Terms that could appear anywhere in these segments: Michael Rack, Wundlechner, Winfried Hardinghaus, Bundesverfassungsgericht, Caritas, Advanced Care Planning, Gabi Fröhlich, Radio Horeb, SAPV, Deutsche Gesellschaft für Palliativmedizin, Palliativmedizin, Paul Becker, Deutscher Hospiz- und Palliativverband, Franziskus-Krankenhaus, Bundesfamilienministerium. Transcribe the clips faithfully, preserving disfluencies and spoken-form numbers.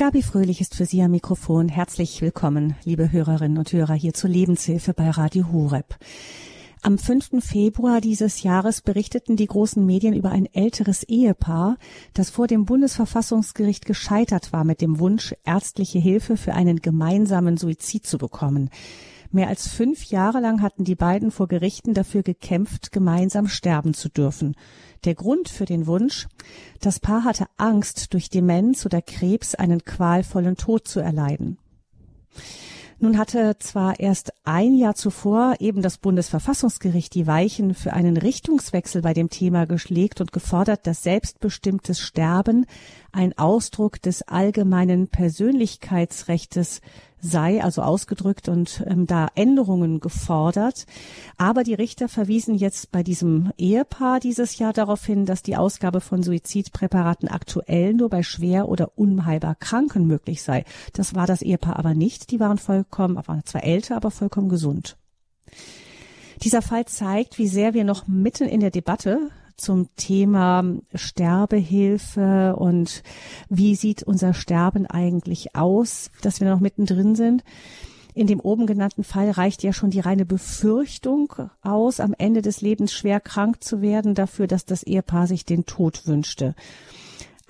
Gabi Fröhlich ist für Sie am Mikrofon. Herzlich willkommen, liebe Hörerinnen und Hörer, hier zur Lebenshilfe bei Radio Horeb. Am fünften Februar dieses Jahres berichteten die großen Medien über ein älteres Ehepaar, das vor dem Bundesverfassungsgericht gescheitert war mit dem Wunsch, ärztliche Hilfe für einen gemeinsamen Suizid zu bekommen. Mehr als fünf Jahre lang hatten die beiden vor Gerichten dafür gekämpft, gemeinsam sterben zu dürfen. Der Grund für den Wunsch? Das Paar hatte Angst, durch Demenz oder Krebs einen qualvollen Tod zu erleiden. Nun hatte zwar erst ein Jahr zuvor eben das Bundesverfassungsgericht die Weichen für einen Richtungswechsel bei dem Thema gelegt und gefordert, dass selbstbestimmtes Sterben ein Ausdruck des allgemeinen Persönlichkeitsrechts sei, also ausgedrückt und ähm, da Änderungen gefordert. Aber die Richter verwiesen jetzt bei diesem Ehepaar dieses Jahr darauf hin, dass die Ausgabe von Suizidpräparaten aktuell nur bei schwer oder unheilbar Kranken möglich sei. Das war das Ehepaar aber nicht. Die waren vollkommen, waren zwar älter, aber vollkommen gesund. Dieser Fall zeigt, wie sehr wir noch mitten in der Debatte zum Thema Sterbehilfe und wie sieht unser Sterben eigentlich aus, dass wir noch mittendrin sind. In dem oben genannten Fall reicht ja schon die reine Befürchtung aus, am Ende des Lebens schwer krank zu werden, dafür, dass das Ehepaar sich den Tod wünschte.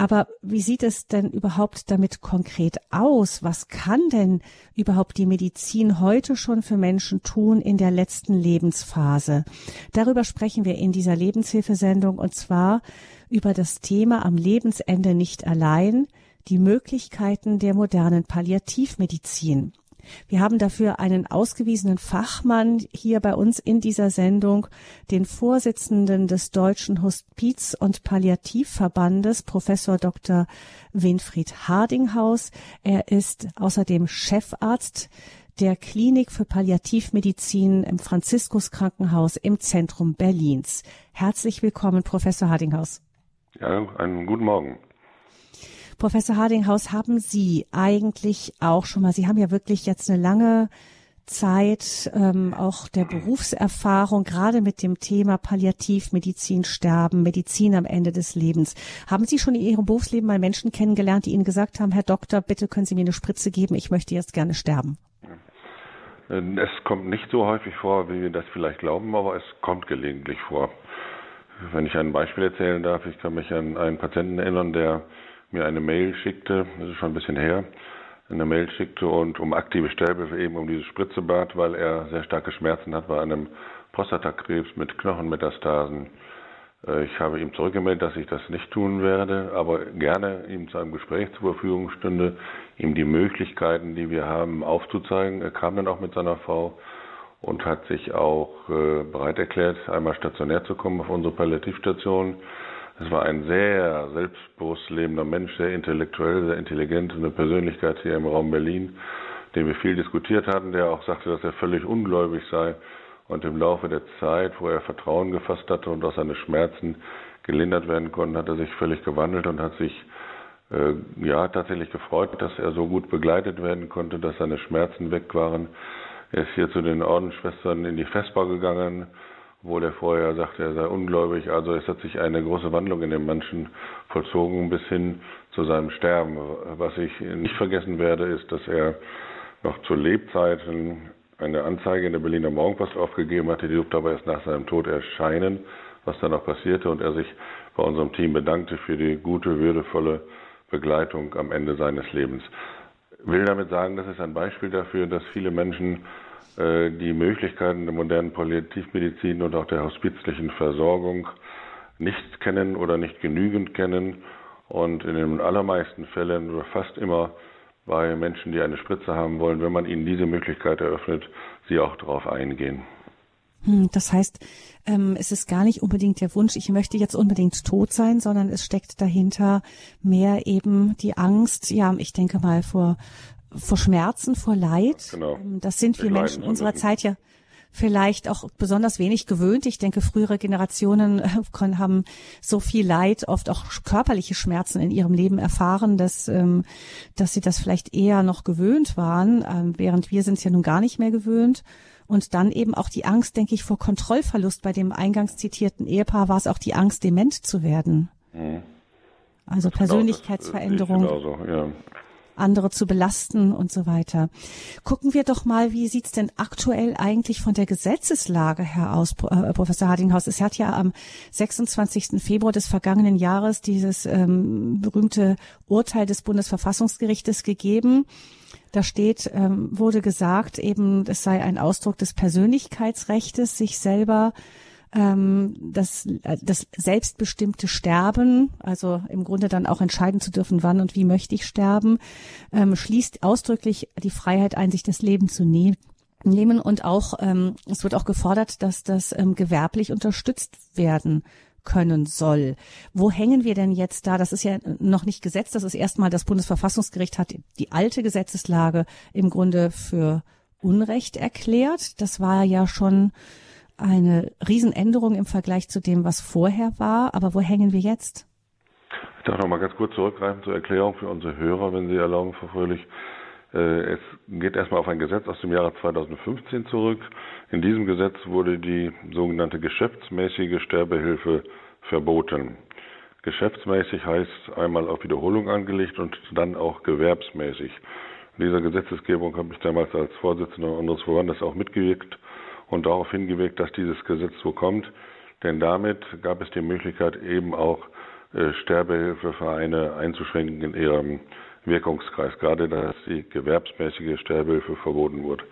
Aber wie sieht es denn überhaupt damit konkret aus? Was kann denn überhaupt die Medizin heute schon für Menschen tun in der letzten Lebensphase? Darüber sprechen wir in dieser Lebenshilfesendung, und zwar über das Thema am Lebensende nicht allein, die Möglichkeiten der modernen Palliativmedizin. Wir haben dafür einen ausgewiesenen Fachmann hier bei uns in dieser Sendung, den Vorsitzenden des Deutschen Hospiz- und Palliativverbandes, Professor Doktor Winfried Hardinghaus. Er ist außerdem Chefarzt der Klinik für Palliativmedizin im Franziskus-Krankenhaus im Zentrum Berlins. Herzlich willkommen, Professor Hardinghaus. Ja, einen guten Morgen. Professor Hardinghaus, haben Sie eigentlich auch schon mal, Sie haben ja wirklich jetzt eine lange Zeit ähm, auch der Berufserfahrung, gerade mit dem Thema Palliativmedizin, Sterben, Medizin am Ende des Lebens. Haben Sie schon in Ihrem Berufsleben mal Menschen kennengelernt, die Ihnen gesagt haben, Herr Doktor, bitte können Sie mir eine Spritze geben, ich möchte jetzt gerne sterben? Es kommt nicht so häufig vor, wie wir das vielleicht glauben, aber es kommt gelegentlich vor. Wenn ich ein Beispiel erzählen darf, ich kann mich an einen Patienten erinnern, der mir eine Mail schickte, das ist schon ein bisschen her, eine Mail schickte und um aktive Sterbehilfe eben um diese Spritze bat, weil er sehr starke Schmerzen hat bei einem Prostatakrebs mit Knochenmetastasen. Ich habe ihm zurückgemeldet, dass ich das nicht tun werde, aber gerne ihm zu einem Gespräch zur Verfügung stünde, ihm die Möglichkeiten, die wir haben, aufzuzeigen. Er kam dann auch mit seiner Frau und hat sich auch bereit erklärt, einmal stationär zu kommen auf unsere Palliativstation. Es war ein sehr selbstbewusst lebender Mensch, sehr intellektuell, sehr intelligent, eine Persönlichkeit hier im Raum Berlin, den wir viel diskutiert hatten, der auch sagte, dass er völlig ungläubig sei. Und im Laufe der Zeit, wo er Vertrauen gefasst hatte und auch seine Schmerzen gelindert werden konnten, hat er sich völlig gewandelt und hat sich äh, ja tatsächlich gefreut, dass er so gut begleitet werden konnte, dass seine Schmerzen weg waren. Er ist hier zu den Ordensschwestern in die Vesper gegangen, obwohl er vorher sagte, er sei ungläubig. Also es hat sich eine große Wandlung in dem Menschen vollzogen bis hin zu seinem Sterben. Was ich nicht vergessen werde, ist, dass er noch zu Lebzeiten eine Anzeige in der Berliner Morgenpost aufgegeben hatte. Die durfte aber erst nach seinem Tod erscheinen, was dann auch passierte. Und er sich bei unserem Team bedankte für die gute, würdevolle Begleitung am Ende seines Lebens. Ich will damit sagen, das ist ein Beispiel dafür, dass viele Menschen die Möglichkeiten der modernen Palliativmedizin und auch der hospizlichen Versorgung nicht kennen oder nicht genügend kennen und in den allermeisten Fällen oder fast immer bei Menschen, die eine Spritze haben wollen, wenn man ihnen diese Möglichkeit eröffnet, sie auch darauf eingehen. Das heißt, es ist gar nicht unbedingt der Wunsch, ich möchte jetzt unbedingt tot sein, sondern es steckt dahinter mehr eben die Angst, ja, ich denke mal vor vor Schmerzen, vor Leid. Genau. Das sind wir Menschen leiden, unserer Zeit ja vielleicht auch besonders wenig gewöhnt. Ich denke, frühere Generationen haben so viel Leid, oft auch körperliche Schmerzen in ihrem Leben erfahren, dass dass sie das vielleicht eher noch gewöhnt waren, während wir sind es ja nun gar nicht mehr gewöhnt. Und dann eben auch die Angst, denke ich, vor Kontrollverlust. Bei dem eingangs zitierten Ehepaar war es auch die Angst, dement zu werden. Mhm. Also das Persönlichkeitsveränderung. Genau so, ja. andere zu belasten und so weiter. Gucken wir doch mal, wie sieht's denn aktuell eigentlich von der Gesetzeslage her aus, Professor Hardinghaus? Es hat ja am sechsundzwanzigsten Februar des vergangenen Jahres dieses ähm, berühmte Urteil des Bundesverfassungsgerichtes gegeben. Da steht, ähm, wurde gesagt, eben, es sei ein Ausdruck des Persönlichkeitsrechtes, sich selber ähm, das, das selbstbestimmte Sterben, also im Grunde dann auch entscheiden zu dürfen, wann und wie möchte ich sterben, ähm, schließt ausdrücklich die Freiheit ein, sich das Leben zu nehmen. nehmen und auch ähm, es wird auch gefordert, dass das ähm, gewerblich unterstützt werden können soll. Wo hängen wir denn jetzt da? Das ist ja noch nicht Gesetz, das ist erstmal, das Bundesverfassungsgericht hat die alte Gesetzeslage im Grunde für Unrecht erklärt. Das war ja schon eine Riesenänderung im Vergleich zu dem, was vorher war. Aber wo hängen wir jetzt? Ich darf noch mal ganz kurz zurückgreifen zur Erklärung für unsere Hörer, wenn Sie erlauben, Frau Fröhlich. Es geht erstmal auf ein Gesetz aus dem Jahre zweitausendfünfzehn zurück. In diesem Gesetz wurde die sogenannte geschäftsmäßige Sterbehilfe verboten. Geschäftsmäßig heißt einmal auf Wiederholung angelegt und dann auch gewerbsmäßig. In dieser Gesetzesgebung habe ich damals als Vorsitzender unseres Verbandes auch mitgewirkt und darauf hingewirkt, dass dieses Gesetz so kommt. Denn damit gab es die Möglichkeit, eben auch Sterbehilfevereine einzuschränken in ihrem Wirkungskreis, gerade dass die gewerbsmäßige Sterbehilfe verboten wurde.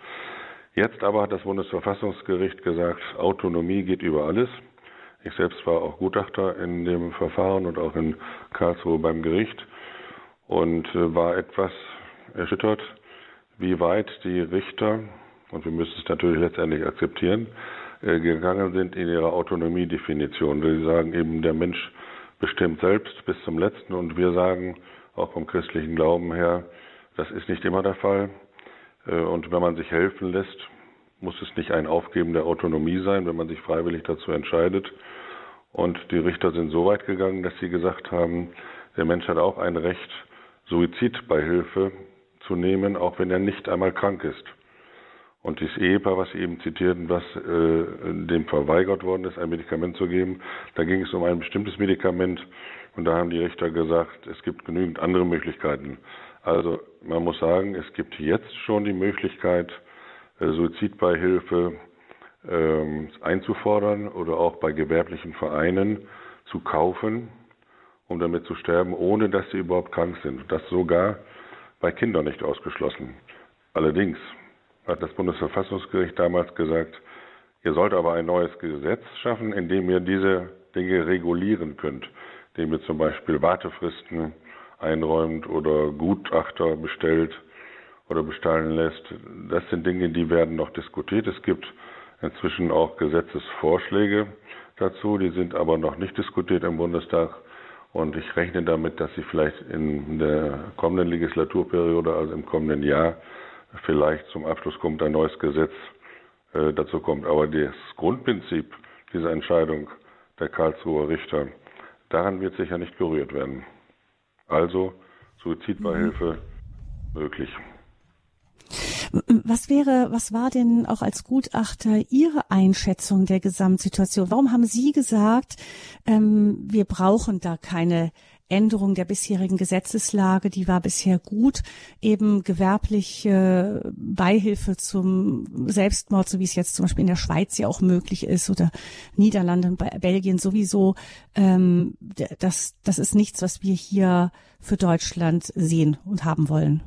Jetzt aber hat das Bundesverfassungsgericht gesagt, Autonomie geht über alles. Ich selbst war auch Gutachter in dem Verfahren und auch in Karlsruhe beim Gericht und war etwas erschüttert, wie weit die Richter, und wir müssen es natürlich letztendlich akzeptieren, gegangen sind in ihrer Autonomiedefinition. Sie sagen eben, der Mensch bestimmt selbst bis zum Letzten, und wir sagen, auch vom christlichen Glauben her, das ist nicht immer der Fall. Und wenn man sich helfen lässt, muss es nicht ein Aufgeben der Autonomie sein, wenn man sich freiwillig dazu entscheidet. Und die Richter sind so weit gegangen, dass sie gesagt haben, der Mensch hat auch ein Recht, Suizidbeihilfe zu nehmen, auch wenn er nicht einmal krank ist. Und dieses Ehepaar, was Sie eben zitierten, was äh, dem verweigert worden ist, ein Medikament zu geben, da ging es um ein bestimmtes Medikament. Und da haben die Richter gesagt, es gibt genügend andere Möglichkeiten. Also man muss sagen, es gibt jetzt schon die Möglichkeit, Suizidbeihilfe ähm, einzufordern oder auch bei gewerblichen Vereinen zu kaufen, um damit zu sterben, ohne dass sie überhaupt krank sind. Das sogar bei Kindern nicht ausgeschlossen. Allerdings hat das Bundesverfassungsgericht damals gesagt, ihr sollt aber ein neues Gesetz schaffen, in dem ihr diese Dinge regulieren könnt. Indem ihr zum Beispiel Wartefristen einräumt oder Gutachter bestellt oder bestellen lässt. Das sind Dinge, die werden noch diskutiert. Es gibt inzwischen auch Gesetzesvorschläge dazu, die sind aber noch nicht diskutiert im Bundestag. Und ich rechne damit, dass sie vielleicht in der kommenden Legislaturperiode, also im kommenden Jahr, vielleicht zum Abschluss kommt, ein neues Gesetz äh, dazu kommt. Aber das Grundprinzip dieser Entscheidung der Karlsruher Richter, daran wird sicher nicht gerührt werden. Also Suizidbeihilfe mhm. möglich. Was wäre, was war denn auch als Gutachter Ihre Einschätzung der Gesamtsituation? Warum haben Sie gesagt, ähm, wir brauchen da keine Änderung der bisherigen Gesetzeslage, die war bisher gut, eben gewerbliche Beihilfe zum Selbstmord, so wie es jetzt zum Beispiel in der Schweiz ja auch möglich ist oder Niederlanden, Belgien sowieso, ähm, das, das ist nichts, was wir hier für Deutschland sehen und haben wollen.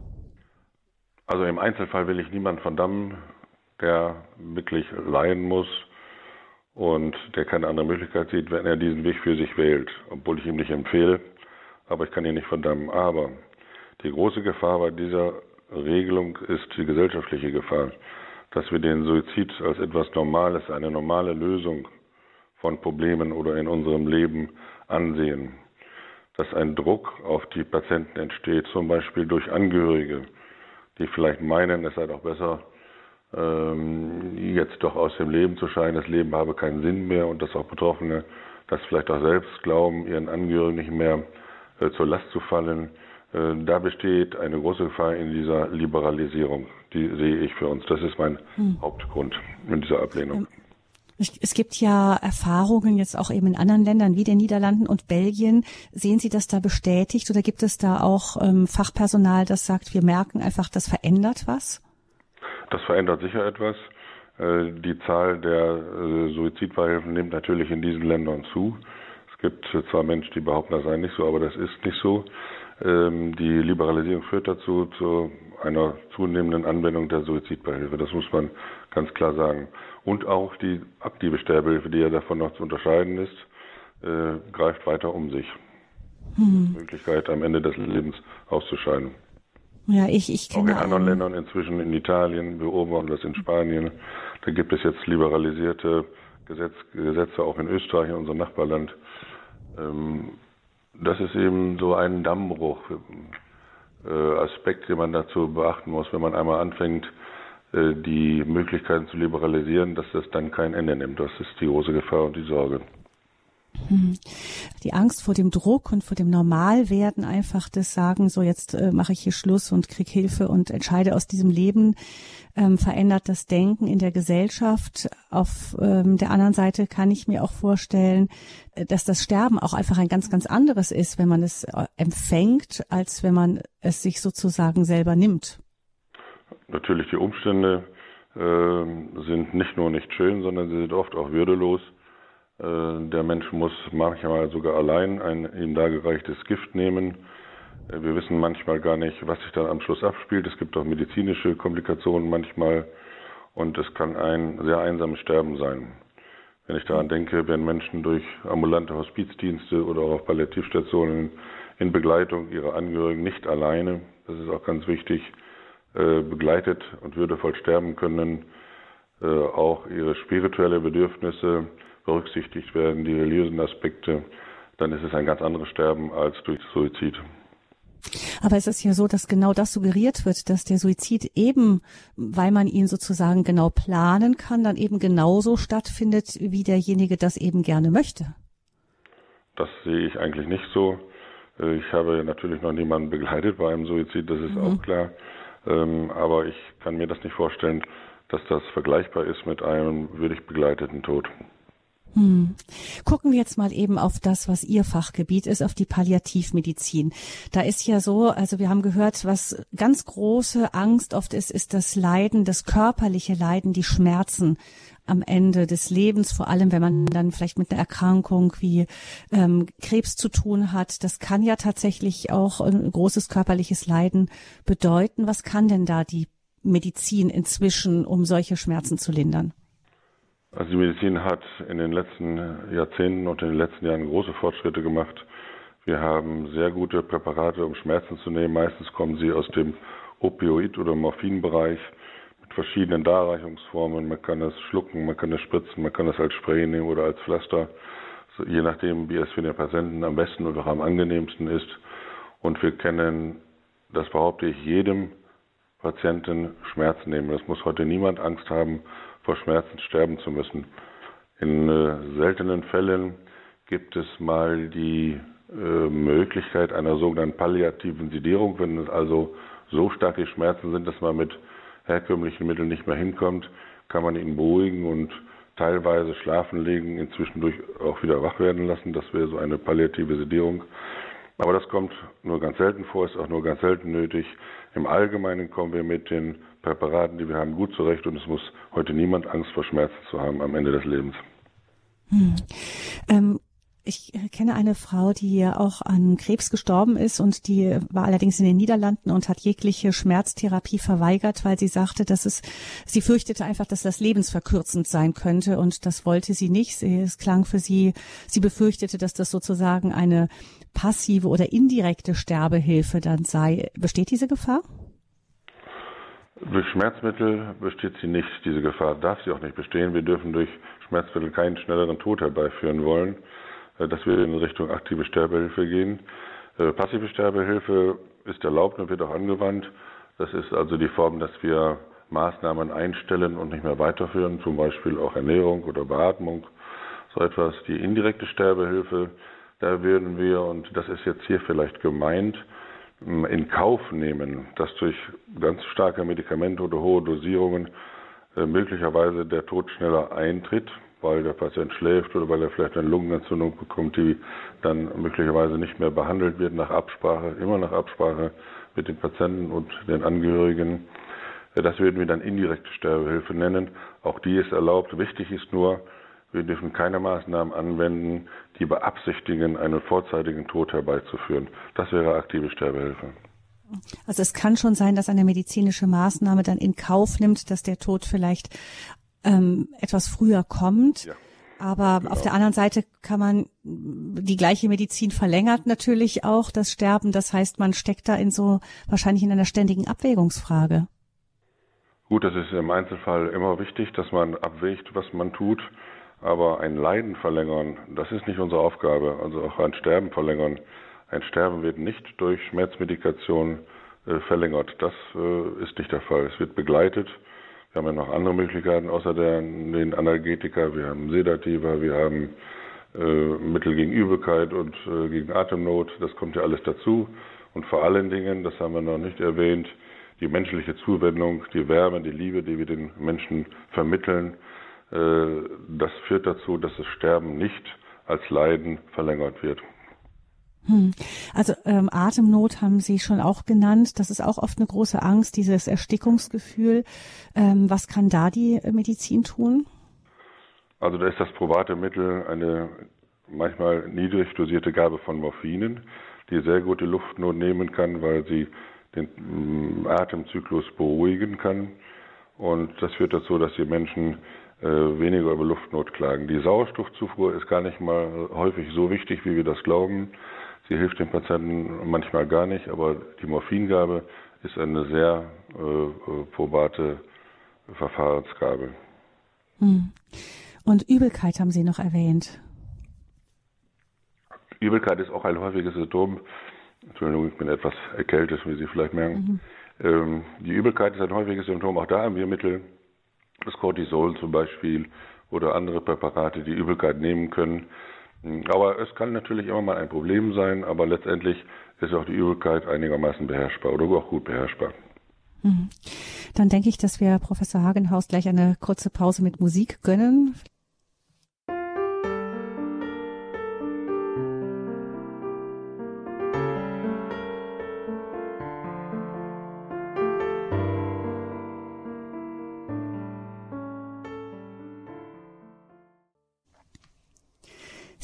Also im Einzelfall will ich niemanden verdammen, der wirklich leiden muss und der keine andere Möglichkeit sieht, wenn er diesen Weg für sich wählt, obwohl ich ihm nicht empfehle. Aber ich kann ihn nicht verdammen. Aber die große Gefahr bei dieser Regelung ist die gesellschaftliche Gefahr, dass wir den Suizid als etwas Normales, eine normale Lösung von Problemen oder in unserem Leben ansehen. Dass ein Druck auf die Patienten entsteht, zum Beispiel durch Angehörige, die vielleicht meinen, es sei doch besser, ähm, jetzt doch aus dem Leben zu scheiden, das Leben habe keinen Sinn mehr, und dass auch Betroffene das vielleicht auch selbst glauben, ihren Angehörigen nicht mehr zur Last zu fallen. Da besteht eine große Gefahr in dieser Liberalisierung. Die sehe ich für uns. Das ist mein hm. Hauptgrund in dieser Ablehnung. Es gibt ja Erfahrungen jetzt auch eben in anderen Ländern wie den Niederlanden und Belgien. Sehen Sie das da bestätigt oder gibt es da auch ähm, Fachpersonal, das sagt, wir merken einfach, das verändert was? Das verändert sicher etwas. Äh, die Zahl der äh, Suizidbeihilfen nimmt natürlich in diesen Ländern zu. Es gibt zwar Menschen, die behaupten, das sei nicht so, aber das ist nicht so. Ähm, die Liberalisierung führt dazu, zu einer zunehmenden Anwendung der Suizidbeihilfe. Das muss man ganz klar sagen. Und auch die aktive Sterbehilfe, die ja davon noch zu unterscheiden ist, äh, greift weiter um sich. Hm. Die Möglichkeit, am Ende des Lebens auszuscheiden. Ja, ich, ich kenne auch in anderen einen. Ländern inzwischen, in Italien, beobachten das in Spanien. Da gibt es jetzt liberalisierte Gesetz, Gesetze auch in Österreich, in unserem Nachbarland. Ähm, das ist eben so ein Dammbruch. Aspekt, den man dazu beachten muss, wenn man einmal anfängt, die Möglichkeiten zu liberalisieren, dass das dann kein Ende nimmt. Das ist die große Gefahr und die Sorge. Die Angst vor dem Druck und vor dem Normalwerden, einfach das Sagen, so jetzt äh, mache ich hier Schluss und kriege Hilfe und entscheide aus diesem Leben, ähm, verändert das Denken in der Gesellschaft. Auf ähm, der anderen Seite kann ich mir auch vorstellen, dass das Sterben auch einfach ein ganz, ganz anderes ist, wenn man es empfängt, als wenn man es sich sozusagen selber nimmt. Natürlich, die Umstände äh, sind nicht nur nicht schön, sondern sie sind oft auch würdelos. Der Mensch muss manchmal sogar allein ein ihm dargereichtes Gift nehmen. Wir wissen manchmal gar nicht, was sich dann am Schluss abspielt. Es gibt auch medizinische Komplikationen manchmal und es kann ein sehr einsames Sterben sein. Wenn ich daran denke, wenn Menschen durch ambulante Hospizdienste oder auch auf Palliativstationen in Begleitung ihrer Angehörigen nicht alleine, das ist auch ganz wichtig, begleitet und würdevoll sterben können, auch ihre spirituellen Bedürfnisse berücksichtigt werden, die religiösen Aspekte, dann ist es ein ganz anderes Sterben als durch Suizid. Aber es ist ja so, dass genau das suggeriert wird, dass der Suizid eben, weil man ihn sozusagen genau planen kann, dann eben genauso stattfindet, wie derjenige das eben gerne möchte. Das sehe ich eigentlich nicht so. Ich habe natürlich noch niemanden begleitet bei einem Suizid, das ist mhm. auch klar. Aber ich kann mir das nicht vorstellen, dass das vergleichbar ist mit einem würdig begleiteten Tod. Hm. Gucken wir jetzt mal eben auf das, was Ihr Fachgebiet ist, auf die Palliativmedizin. Da ist ja so, also wir haben gehört, was ganz große Angst oft ist, ist das Leiden, das körperliche Leiden, die Schmerzen am Ende des Lebens, vor allem wenn man dann vielleicht mit einer Erkrankung wie ähm, Krebs zu tun hat. Das kann ja tatsächlich auch ein großes körperliches Leiden bedeuten. Was kann denn da die Medizin inzwischen, um solche Schmerzen zu lindern? Also die Medizin hat in den letzten Jahrzehnten und in den letzten Jahren große Fortschritte gemacht. Wir haben sehr gute Präparate, um Schmerzen zu nehmen. Meistens kommen sie aus dem Opioid- oder Morphinbereich mit verschiedenen Darreichungsformen. Man kann es schlucken, man kann es spritzen, man kann es als Spray nehmen oder als Pflaster. Also je nachdem, wie es für den Patienten am besten oder am angenehmsten ist. Und wir kennen, das behaupte ich, jedem Patienten Schmerzen nehmen. Das muss heute niemand Angst haben, vor Schmerzen sterben zu müssen. In äh, seltenen Fällen gibt es mal die äh, Möglichkeit einer sogenannten palliativen Sedierung, wenn es also so starke Schmerzen sind, dass man mit herkömmlichen Mitteln nicht mehr hinkommt, kann man ihn beruhigen und teilweise schlafen legen, ihn zwischendurch auch wieder wach werden lassen. Das wäre so eine palliative Sedierung. Aber das kommt nur ganz selten vor, ist auch nur ganz selten nötig. Im Allgemeinen kommen wir mit den Präparaten, die wir haben, gut zurecht und es muss heute niemand Angst vor Schmerzen zu haben am Ende des Lebens. Hm. Ähm, ich kenne eine Frau, die ja auch an Krebs gestorben ist und die war allerdings in den Niederlanden und hat jegliche Schmerztherapie verweigert, weil sie sagte, dass es, sie fürchtete einfach, dass das lebensverkürzend sein könnte und das wollte sie nicht. Es klang für sie, sie befürchtete, dass das sozusagen eine passive oder indirekte Sterbehilfe dann sei. Besteht diese Gefahr? Durch Schmerzmittel besteht sie nicht. Diese Gefahr darf sie auch nicht bestehen. Wir dürfen durch Schmerzmittel keinen schnelleren Tod herbeiführen wollen, dass wir in Richtung aktive Sterbehilfe gehen. Passive Sterbehilfe ist erlaubt und wird auch angewandt. Das ist also die Form, dass wir Maßnahmen einstellen und nicht mehr weiterführen, zum Beispiel auch Ernährung oder Beatmung, so etwas. Die indirekte Sterbehilfe, da würden wir, und das ist jetzt hier vielleicht gemeint, in Kauf nehmen, dass durch ganz starke Medikamente oder hohe Dosierungen möglicherweise der Tod schneller eintritt, weil der Patient schläft oder weil er vielleicht eine Lungenentzündung bekommt, die dann möglicherweise nicht mehr behandelt wird, nach Absprache, immer nach Absprache mit den Patienten und den Angehörigen. Das würden wir dann indirekte Sterbehilfe nennen. Auch die ist erlaubt. Wichtig ist nur, wir dürfen keine Maßnahmen anwenden, die beabsichtigen, einen vorzeitigen Tod herbeizuführen. Das wäre aktive Sterbehilfe. Also es kann schon sein, dass eine medizinische Maßnahme dann in Kauf nimmt, dass der Tod vielleicht ähm, etwas früher kommt. Ja. Aber genau. Auf der anderen Seite kann man die gleiche Medizin verlängert natürlich auch das Sterben. Das heißt, man steckt da in so wahrscheinlich in einer ständigen Abwägungsfrage. Gut, das ist im Einzelfall immer wichtig, dass man abwägt, was man tut. Aber ein Leiden verlängern, das ist nicht unsere Aufgabe. Also auch ein Sterben verlängern. Ein Sterben wird nicht durch Schmerzmedikation äh, verlängert. Das äh, ist nicht der Fall. Es wird begleitet. Wir haben ja noch andere Möglichkeiten, außer der, den Analgetika. Wir haben Sedativa, wir haben äh, Mittel gegen Übelkeit und äh, gegen Atemnot. Das kommt ja alles dazu. Und vor allen Dingen, das haben wir noch nicht erwähnt, die menschliche Zuwendung, die Wärme, die Liebe, die wir den Menschen vermitteln, äh, das führt dazu, dass das Sterben nicht als Leiden verlängert wird. Hm. Also ähm, Atemnot haben Sie schon auch genannt. Das ist auch oft eine große Angst, dieses Erstickungsgefühl. Ähm, was kann da die Medizin tun? Also da ist das probate Mittel eine manchmal niedrig dosierte Gabe von Morphinen, die sehr gut die Luftnot nehmen kann, weil sie den Atemzyklus beruhigen kann. Und das führt dazu, dass die Menschen äh, weniger über Luftnot klagen. Die Sauerstoffzufuhr ist gar nicht mal häufig so wichtig, wie wir das glauben. Sie hilft den Patienten manchmal gar nicht, aber die Morphingabe ist eine sehr äh, probate Verfahrensgabe. Und Übelkeit haben Sie noch erwähnt. Übelkeit ist auch ein häufiges Symptom. Entschuldigung, ich bin etwas erkältet, wie Sie vielleicht merken. Mhm. Ähm, die Übelkeit ist ein häufiges Symptom. Auch da haben wir Mittel, das Cortison zum Beispiel oder andere Präparate, die Übelkeit nehmen können. Aber es kann natürlich immer mal ein Problem sein, aber letztendlich ist auch die Übelkeit einigermaßen beherrschbar oder auch gut beherrschbar. Mhm. Dann denke ich, dass wir Professor Hardinghaus gleich eine kurze Pause mit Musik gönnen.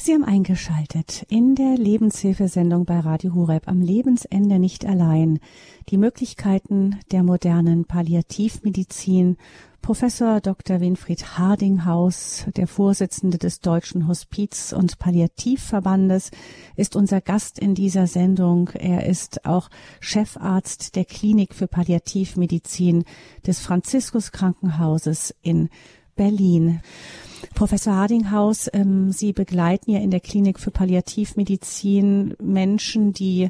Sie haben eingeschaltet in der Lebenshilfesendung bei Radio Horeb am Lebensende nicht allein. Die Möglichkeiten der modernen Palliativmedizin. Professor Doktor Winfried Hardinghaus, der Vorsitzende des Deutschen Hospiz- und Palliativverbandes, ist unser Gast in dieser Sendung. Er ist auch Chefarzt der Klinik für Palliativmedizin des Franziskus-Krankenhauses in Berlin. Professor Hardinghaus, ähm, Sie begleiten ja in der Klinik für Palliativmedizin Menschen, die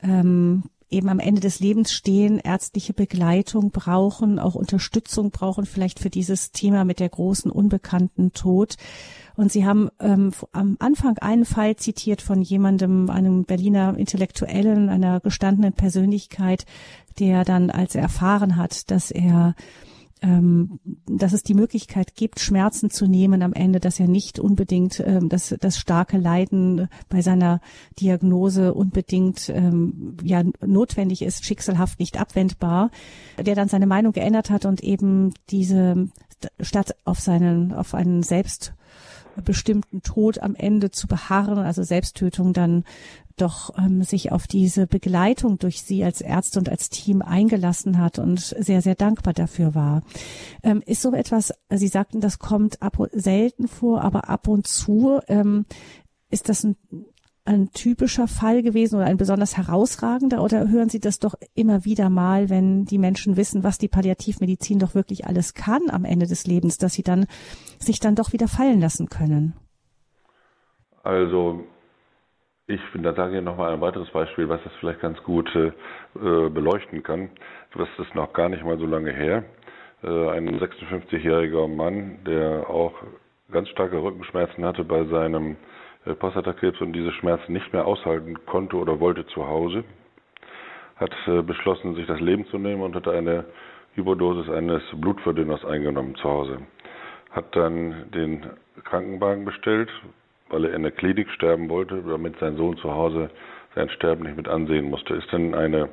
ähm, eben am Ende des Lebens stehen, ärztliche Begleitung brauchen, auch Unterstützung brauchen, vielleicht für dieses Thema mit der großen unbekannten Tod. Und Sie haben ähm, am Anfang einen Fall zitiert von jemandem, einem Berliner Intellektuellen, einer gestandenen Persönlichkeit, der dann, als er erfahren hat, dass er dass es die Möglichkeit gibt, Schmerzen zu nehmen am Ende, dass er nicht unbedingt ähm, das, das starke Leiden bei seiner Diagnose unbedingt ähm, ja notwendig ist, schicksalhaft nicht abwendbar, der dann seine Meinung geändert hat und eben diese statt auf seinen auf einen selbstbestimmten Tod am Ende zu beharren, also Selbsttötung, dann doch ähm, sich auf diese Begleitung durch Sie als Ärzte und als Team eingelassen hat und sehr, sehr dankbar dafür war. Ähm, ist so etwas, Sie sagten, das kommt ab und, selten vor, aber ab und zu, ähm, ist das ein, ein typischer Fall gewesen oder ein besonders herausragender, oder hören Sie das doch immer wieder mal, wenn die Menschen wissen, was die Palliativmedizin doch wirklich alles kann am Ende des Lebens, dass sie dann sich dann doch wieder fallen lassen können? Also ich finde, da sage ich nochmal ein weiteres Beispiel, was das vielleicht ganz gut äh, beleuchten kann. Das ist noch gar nicht mal so lange her. Äh, ein sechsundfünfzigjähriger Mann, der auch ganz starke Rückenschmerzen hatte bei seinem äh, Prostatakrebs und diese Schmerzen nicht mehr aushalten konnte oder wollte zu Hause, hat äh, beschlossen, sich das Leben zu nehmen und hat eine Überdosis eines Blutverdünners eingenommen zu Hause. hat dann den Krankenwagen bestellt, weil er in der Klinik sterben wollte, damit sein Sohn zu Hause sein Sterben nicht mit ansehen musste. Ist dann eine,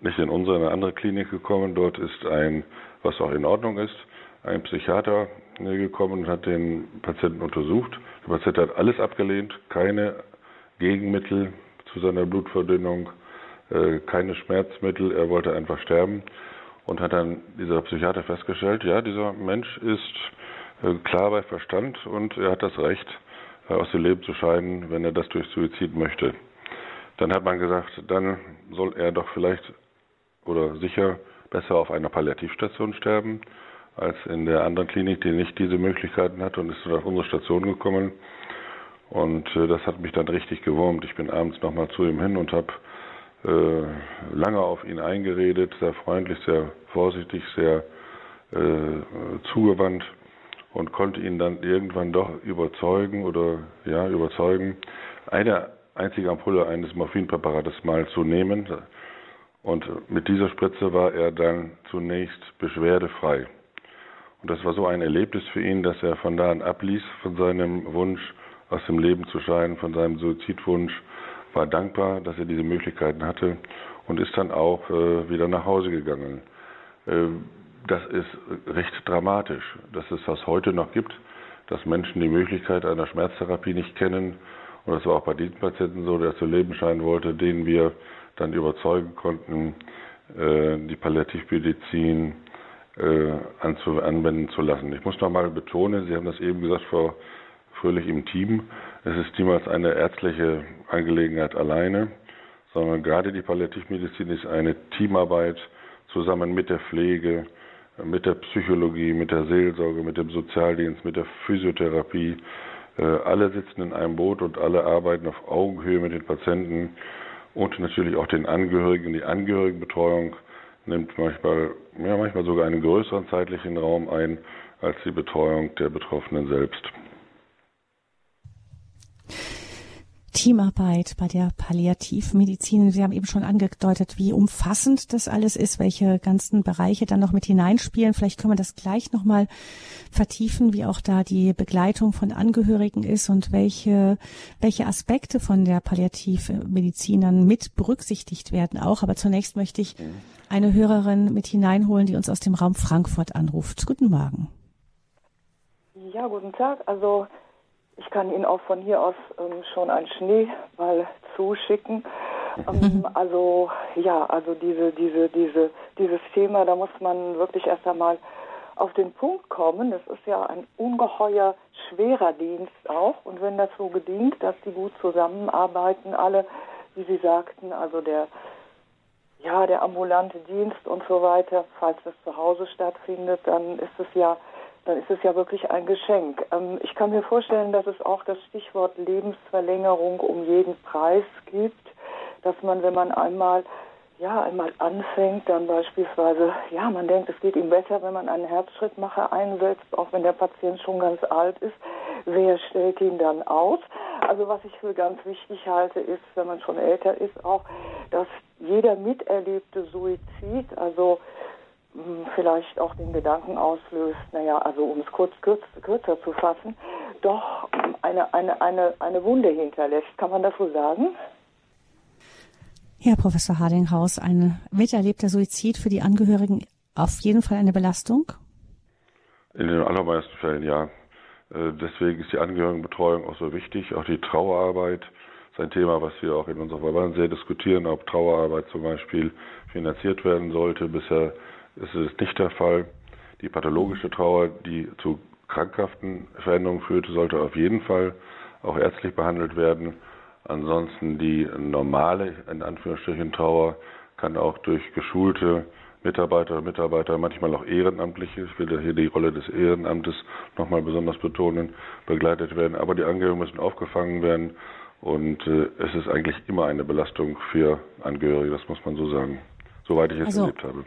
nicht in unsere, eine andere Klinik gekommen. Dort ist ein, was auch in Ordnung ist, ein Psychiater gekommen und hat den Patienten untersucht. Der Patient hat alles abgelehnt, keine Gegenmittel zu seiner Blutverdünnung, keine Schmerzmittel, er wollte einfach sterben. Und hat dann dieser Psychiater festgestellt, ja, dieser Mensch ist klar bei Verstand und er hat das Recht, aus dem Leben zu scheiden, wenn er das durch Suizid möchte. Dann hat man gesagt, dann soll er doch vielleicht oder sicher besser auf einer Palliativstation sterben, als in der anderen Klinik, die nicht diese Möglichkeiten hatte, und ist dann auf unsere Station gekommen. Und äh, das hat mich dann richtig gewurmt. Ich bin abends nochmal zu ihm hin und habe äh, lange auf ihn eingeredet, sehr freundlich, sehr vorsichtig, sehr äh, zugewandt, und konnte ihn dann irgendwann doch überzeugen oder ja überzeugen, eine einzige Ampulle eines Morphinpräparates mal zu nehmen. Und mit dieser Spritze war er dann zunächst beschwerdefrei. Und das war so ein Erlebnis für ihn, dass er von da an abließ, von seinem Wunsch, aus dem Leben zu scheiden, von seinem Suizidwunsch, war dankbar, dass er diese Möglichkeiten hatte, und ist dann auch äh, wieder nach Hause gegangen. Äh, das ist recht dramatisch, dass es das heute noch gibt, dass Menschen die Möglichkeit einer Schmerztherapie nicht kennen. Und das war auch bei diesen Patienten so, der zu leben scheinen wollte, denen wir dann überzeugen konnten, äh, die Palliativmedizin Äh, anzu, anwenden zu lassen. Ich muss nochmal betonen, Sie haben das eben gesagt, Frau Fröhlich, im Team. Es ist niemals eine ärztliche Angelegenheit alleine, sondern gerade die Palliativmedizin ist eine Teamarbeit zusammen mit der Pflege, mit der Psychologie, mit der Seelsorge, mit dem Sozialdienst, mit der Physiotherapie. Äh, alle sitzen in einem Boot und alle arbeiten auf Augenhöhe mit den Patienten und natürlich auch den Angehörigen. Die Angehörigenbetreuung nimmt manchmal, ja, manchmal sogar einen größeren zeitlichen Raum ein als die Betreuung der Betroffenen selbst. Teamarbeit bei der Palliativmedizin. Sie haben eben schon angedeutet, wie umfassend das alles ist, welche ganzen Bereiche dann noch mit hineinspielen. Vielleicht können wir das gleich nochmal vertiefen, wie auch da die Begleitung von Angehörigen ist und welche, welche Aspekte von der Palliativmedizin dann mit berücksichtigt werden auch. Aber zunächst möchte ich eine Hörerin mit hineinholen, die uns aus dem Raum Frankfurt anruft. Guten Morgen. Ja, guten Tag. Also ich kann Ihnen auch von hier aus ähm, schon einen Schneeball zuschicken. Ähm, also ja, also diese, diese, diese, dieses Thema, da muss man wirklich erst einmal auf den Punkt kommen. Es ist ja ein ungeheuer schwerer Dienst auch. Und wenn dazu gedient, dass die gut zusammenarbeiten, alle, wie Sie sagten, also der, ja, der ambulante Dienst und so weiter, falls das zu Hause stattfindet, dann ist es ja dann ist es ja wirklich ein Geschenk. Ähm, ich kann mir vorstellen, dass es auch das Stichwort Lebensverlängerung um jeden Preis gibt, dass man, wenn man einmal, ja, einmal anfängt, dann beispielsweise, ja, man denkt, es geht ihm besser, wenn man einen Herzschrittmacher einsetzt, auch wenn der Patient schon ganz alt ist. Wer stellt ihn dann aus? Also was ich für ganz wichtig halte, ist, wenn man schon älter ist, auch, dass jeder miterlebte Suizid, also vielleicht auch den Gedanken auslöst, naja, also um es kurz, kurz kürzer zu fassen, doch eine, eine, eine, eine Wunde hinterlässt. Kann man das so sagen? Ja, Professor Hardinghaus, ein miterlebter Suizid für die Angehörigen auf jeden Fall eine Belastung? In den allermeisten Fällen ja. Deswegen ist die Angehörigenbetreuung auch so wichtig, auch die Trauerarbeit. Das ist ein Thema, was wir auch in unserer Verband sehr diskutieren, ob Trauerarbeit zum Beispiel finanziert werden sollte. Bisher ist es nicht der Fall. Die pathologische Trauer, die zu krankhaften Veränderungen führte, sollte auf jeden Fall auch ärztlich behandelt werden. Ansonsten die normale, in Anführungsstrichen, Trauer kann auch durch geschulte Mitarbeiter und Mitarbeiter, manchmal auch Ehrenamtliche, ich will hier die Rolle des Ehrenamtes nochmal besonders betonen, begleitet werden. Aber die Angehörigen müssen aufgefangen werden. Und äh, es ist eigentlich immer eine Belastung für Angehörige, das muss man so sagen, soweit ich es also erlebt habe.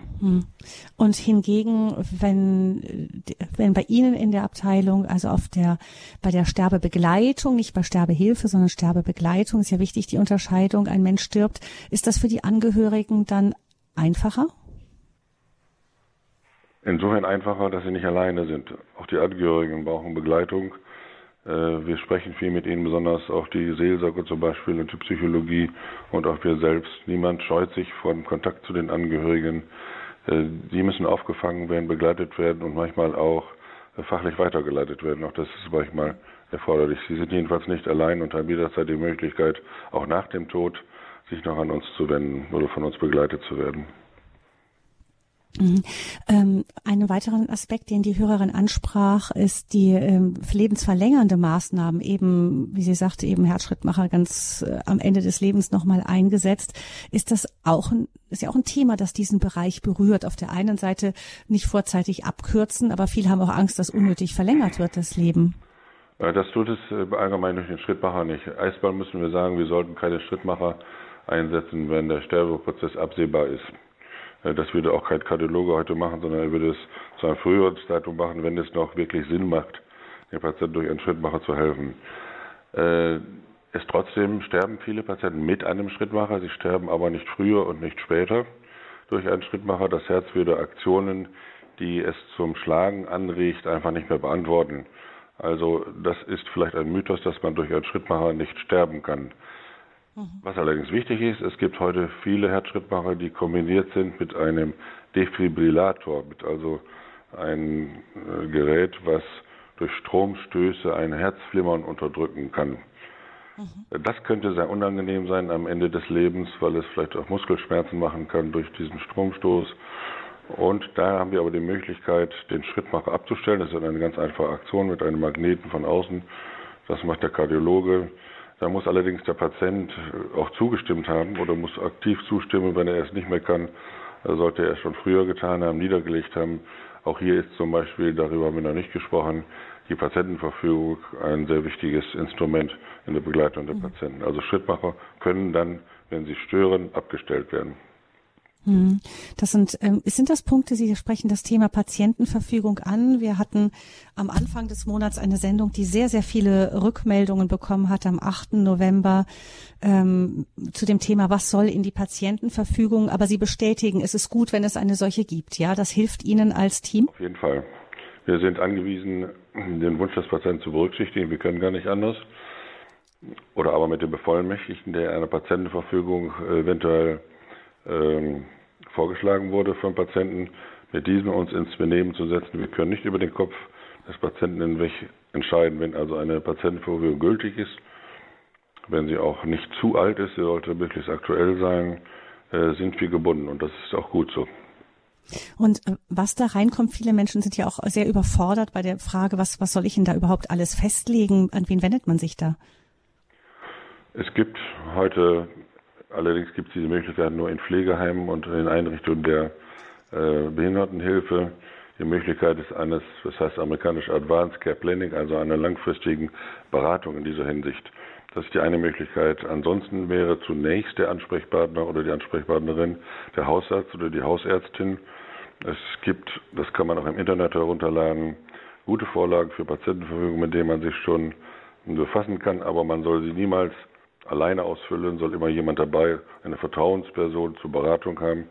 Und hingegen, wenn wenn bei Ihnen in der Abteilung, also auf der bei der Sterbebegleitung, nicht bei Sterbehilfe, sondern Sterbebegleitung, ist ja wichtig die Unterscheidung, ein Mensch stirbt, ist das für die Angehörigen dann einfacher? insofern einfacher, dass sie nicht alleine sind. Auch die Angehörigen brauchen Begleitung. Wir sprechen viel mit ihnen, besonders auch die Seelsorge zum Beispiel und die Psychologie und auch wir selbst. Niemand scheut sich vor dem Kontakt zu den Angehörigen. Die müssen aufgefangen werden, begleitet werden und manchmal auch fachlich weitergeleitet werden. Auch das ist manchmal erforderlich. Sie sind jedenfalls nicht allein und haben jederzeit die Möglichkeit, auch nach dem Tod, sich noch an uns zu wenden oder von uns begleitet zu werden. Mhm. Ähm, einen weiteren Aspekt, den die Hörerin ansprach, ist die ähm, lebensverlängernde Maßnahmen, eben, wie sie sagte, eben Herzschrittmacher ganz äh, am Ende des Lebens nochmal eingesetzt. Ist das auch ein, ist ja auch ein Thema, das diesen Bereich berührt? Auf der einen Seite nicht vorzeitig abkürzen, aber viele haben auch Angst, dass unnötig verlängert wird, das Leben. Das tut es allgemein durch den Schrittmacher nicht. Erstmal müssen wir sagen, wir sollten keine Schrittmacher einsetzen, wenn der Sterbeprozess absehbar ist. Das würde auch kein Kardiologe heute machen, sondern er würde es zu einem früheren Stadium machen, wenn es noch wirklich Sinn macht, dem Patienten durch einen Schrittmacher zu helfen. Es trotzdem sterben viele Patienten mit einem Schrittmacher, sie sterben aber nicht früher und nicht später durch einen Schrittmacher. Das Herz würde Aktionen, die es zum Schlagen anregt, einfach nicht mehr beantworten. Also das ist vielleicht ein Mythos, dass man durch einen Schrittmacher nicht sterben kann. Was allerdings wichtig ist, es gibt heute viele Herzschrittmacher, die kombiniert sind mit einem Defibrillator, mit also ein Gerät, was durch Stromstöße ein Herzflimmern unterdrücken kann. Mhm. Das könnte sehr unangenehm sein am Ende des Lebens, weil es vielleicht auch Muskelschmerzen machen kann durch diesen Stromstoß. Und da haben wir aber die Möglichkeit, den Schrittmacher abzustellen. Das ist eine ganz einfache Aktion mit einem Magneten von außen. Das macht der Kardiologe. Da muss allerdings der Patient auch zugestimmt haben oder muss aktiv zustimmen, wenn er es nicht mehr kann. Also sollte er es schon früher getan haben, niedergelegt haben. Auch hier ist zum Beispiel, darüber haben wir noch nicht gesprochen, die Patientenverfügung ein sehr wichtiges Instrument in der Begleitung der Patienten. Also Schrittmacher können dann, wenn sie stören, abgestellt werden. Das sind, ähm, sind das Punkte, Sie sprechen das Thema Patientenverfügung an. Wir hatten am Anfang des Monats eine Sendung, die sehr, sehr viele Rückmeldungen bekommen hat, am achten November, ähm, zu dem Thema, was soll in die Patientenverfügung? Aber Sie bestätigen, es ist gut, wenn es eine solche gibt. Ja, das hilft Ihnen als Team? Auf jeden Fall. Wir sind angewiesen, den Wunsch des Patienten zu berücksichtigen. Wir können gar nicht anders. Oder aber mit dem Bevollmächtigten, der einer Patientenverfügung eventuell ähm, vorgeschlagen wurde vom Patienten, mit diesem uns ins Benehmen zu setzen. Wir können nicht über den Kopf des Patienten hinweg entscheiden, wenn also eine Patientenverfügung gültig ist, wenn sie auch nicht zu alt ist, sie sollte möglichst aktuell sein, sind wir gebunden und das ist auch gut so. Und was da reinkommt, viele Menschen sind ja auch sehr überfordert bei der Frage, was, was soll ich denn da überhaupt alles festlegen, an wen wendet man sich da? Es gibt heute Allerdings gibt es diese Möglichkeit nur in Pflegeheimen und in Einrichtungen der äh, Behindertenhilfe. Die Möglichkeit ist eines, das heißt amerikanisch Advanced Care Planning, also einer langfristigen Beratung in dieser Hinsicht. Das ist die eine Möglichkeit. Ansonsten wäre zunächst der Ansprechpartner oder die Ansprechpartnerin der Hausarzt oder die Hausärztin. Es gibt, das kann man auch im Internet herunterladen, gute Vorlagen für Patientenverfügung, mit denen man sich schon befassen kann, aber man soll sie niemals alleine ausfüllen, soll immer jemand dabei, eine Vertrauensperson zur Beratung haben.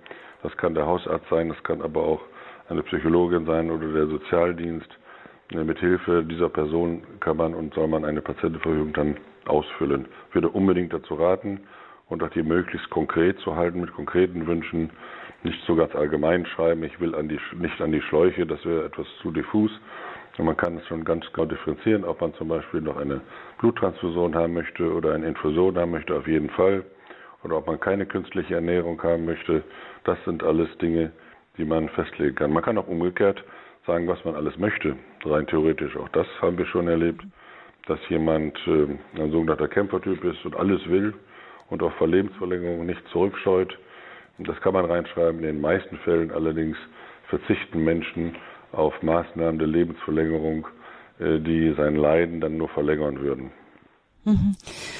Das kann der Hausarzt sein, das kann aber auch eine Psychologin sein oder der Sozialdienst. Mit Hilfe dieser Person kann man und soll man eine Patientenverfügung dann ausfüllen. Ich würde unbedingt dazu raten und auch die möglichst konkret zu halten, mit konkreten Wünschen, nicht so ganz allgemein schreiben, ich will an die, nicht an die Schläuche, das wäre etwas zu diffus. Und man kann es schon ganz genau differenzieren, ob man zum Beispiel noch eine Bluttransfusion haben möchte oder eine Infusion haben möchte, auf jeden Fall. Oder ob man keine künstliche Ernährung haben möchte. Das sind alles Dinge, die man festlegen kann. Man kann auch umgekehrt sagen, was man alles möchte, rein theoretisch. Auch das haben wir schon erlebt, dass jemand äh, ein sogenannter Kämpfertyp ist und alles will und auch vor Lebensverlängerung nicht zurückscheut. Und das kann man reinschreiben. In den meisten Fällen allerdings verzichten Menschen auf Maßnahmen der Lebensverlängerung, die sein Leiden dann nur verlängern würden. Mhm.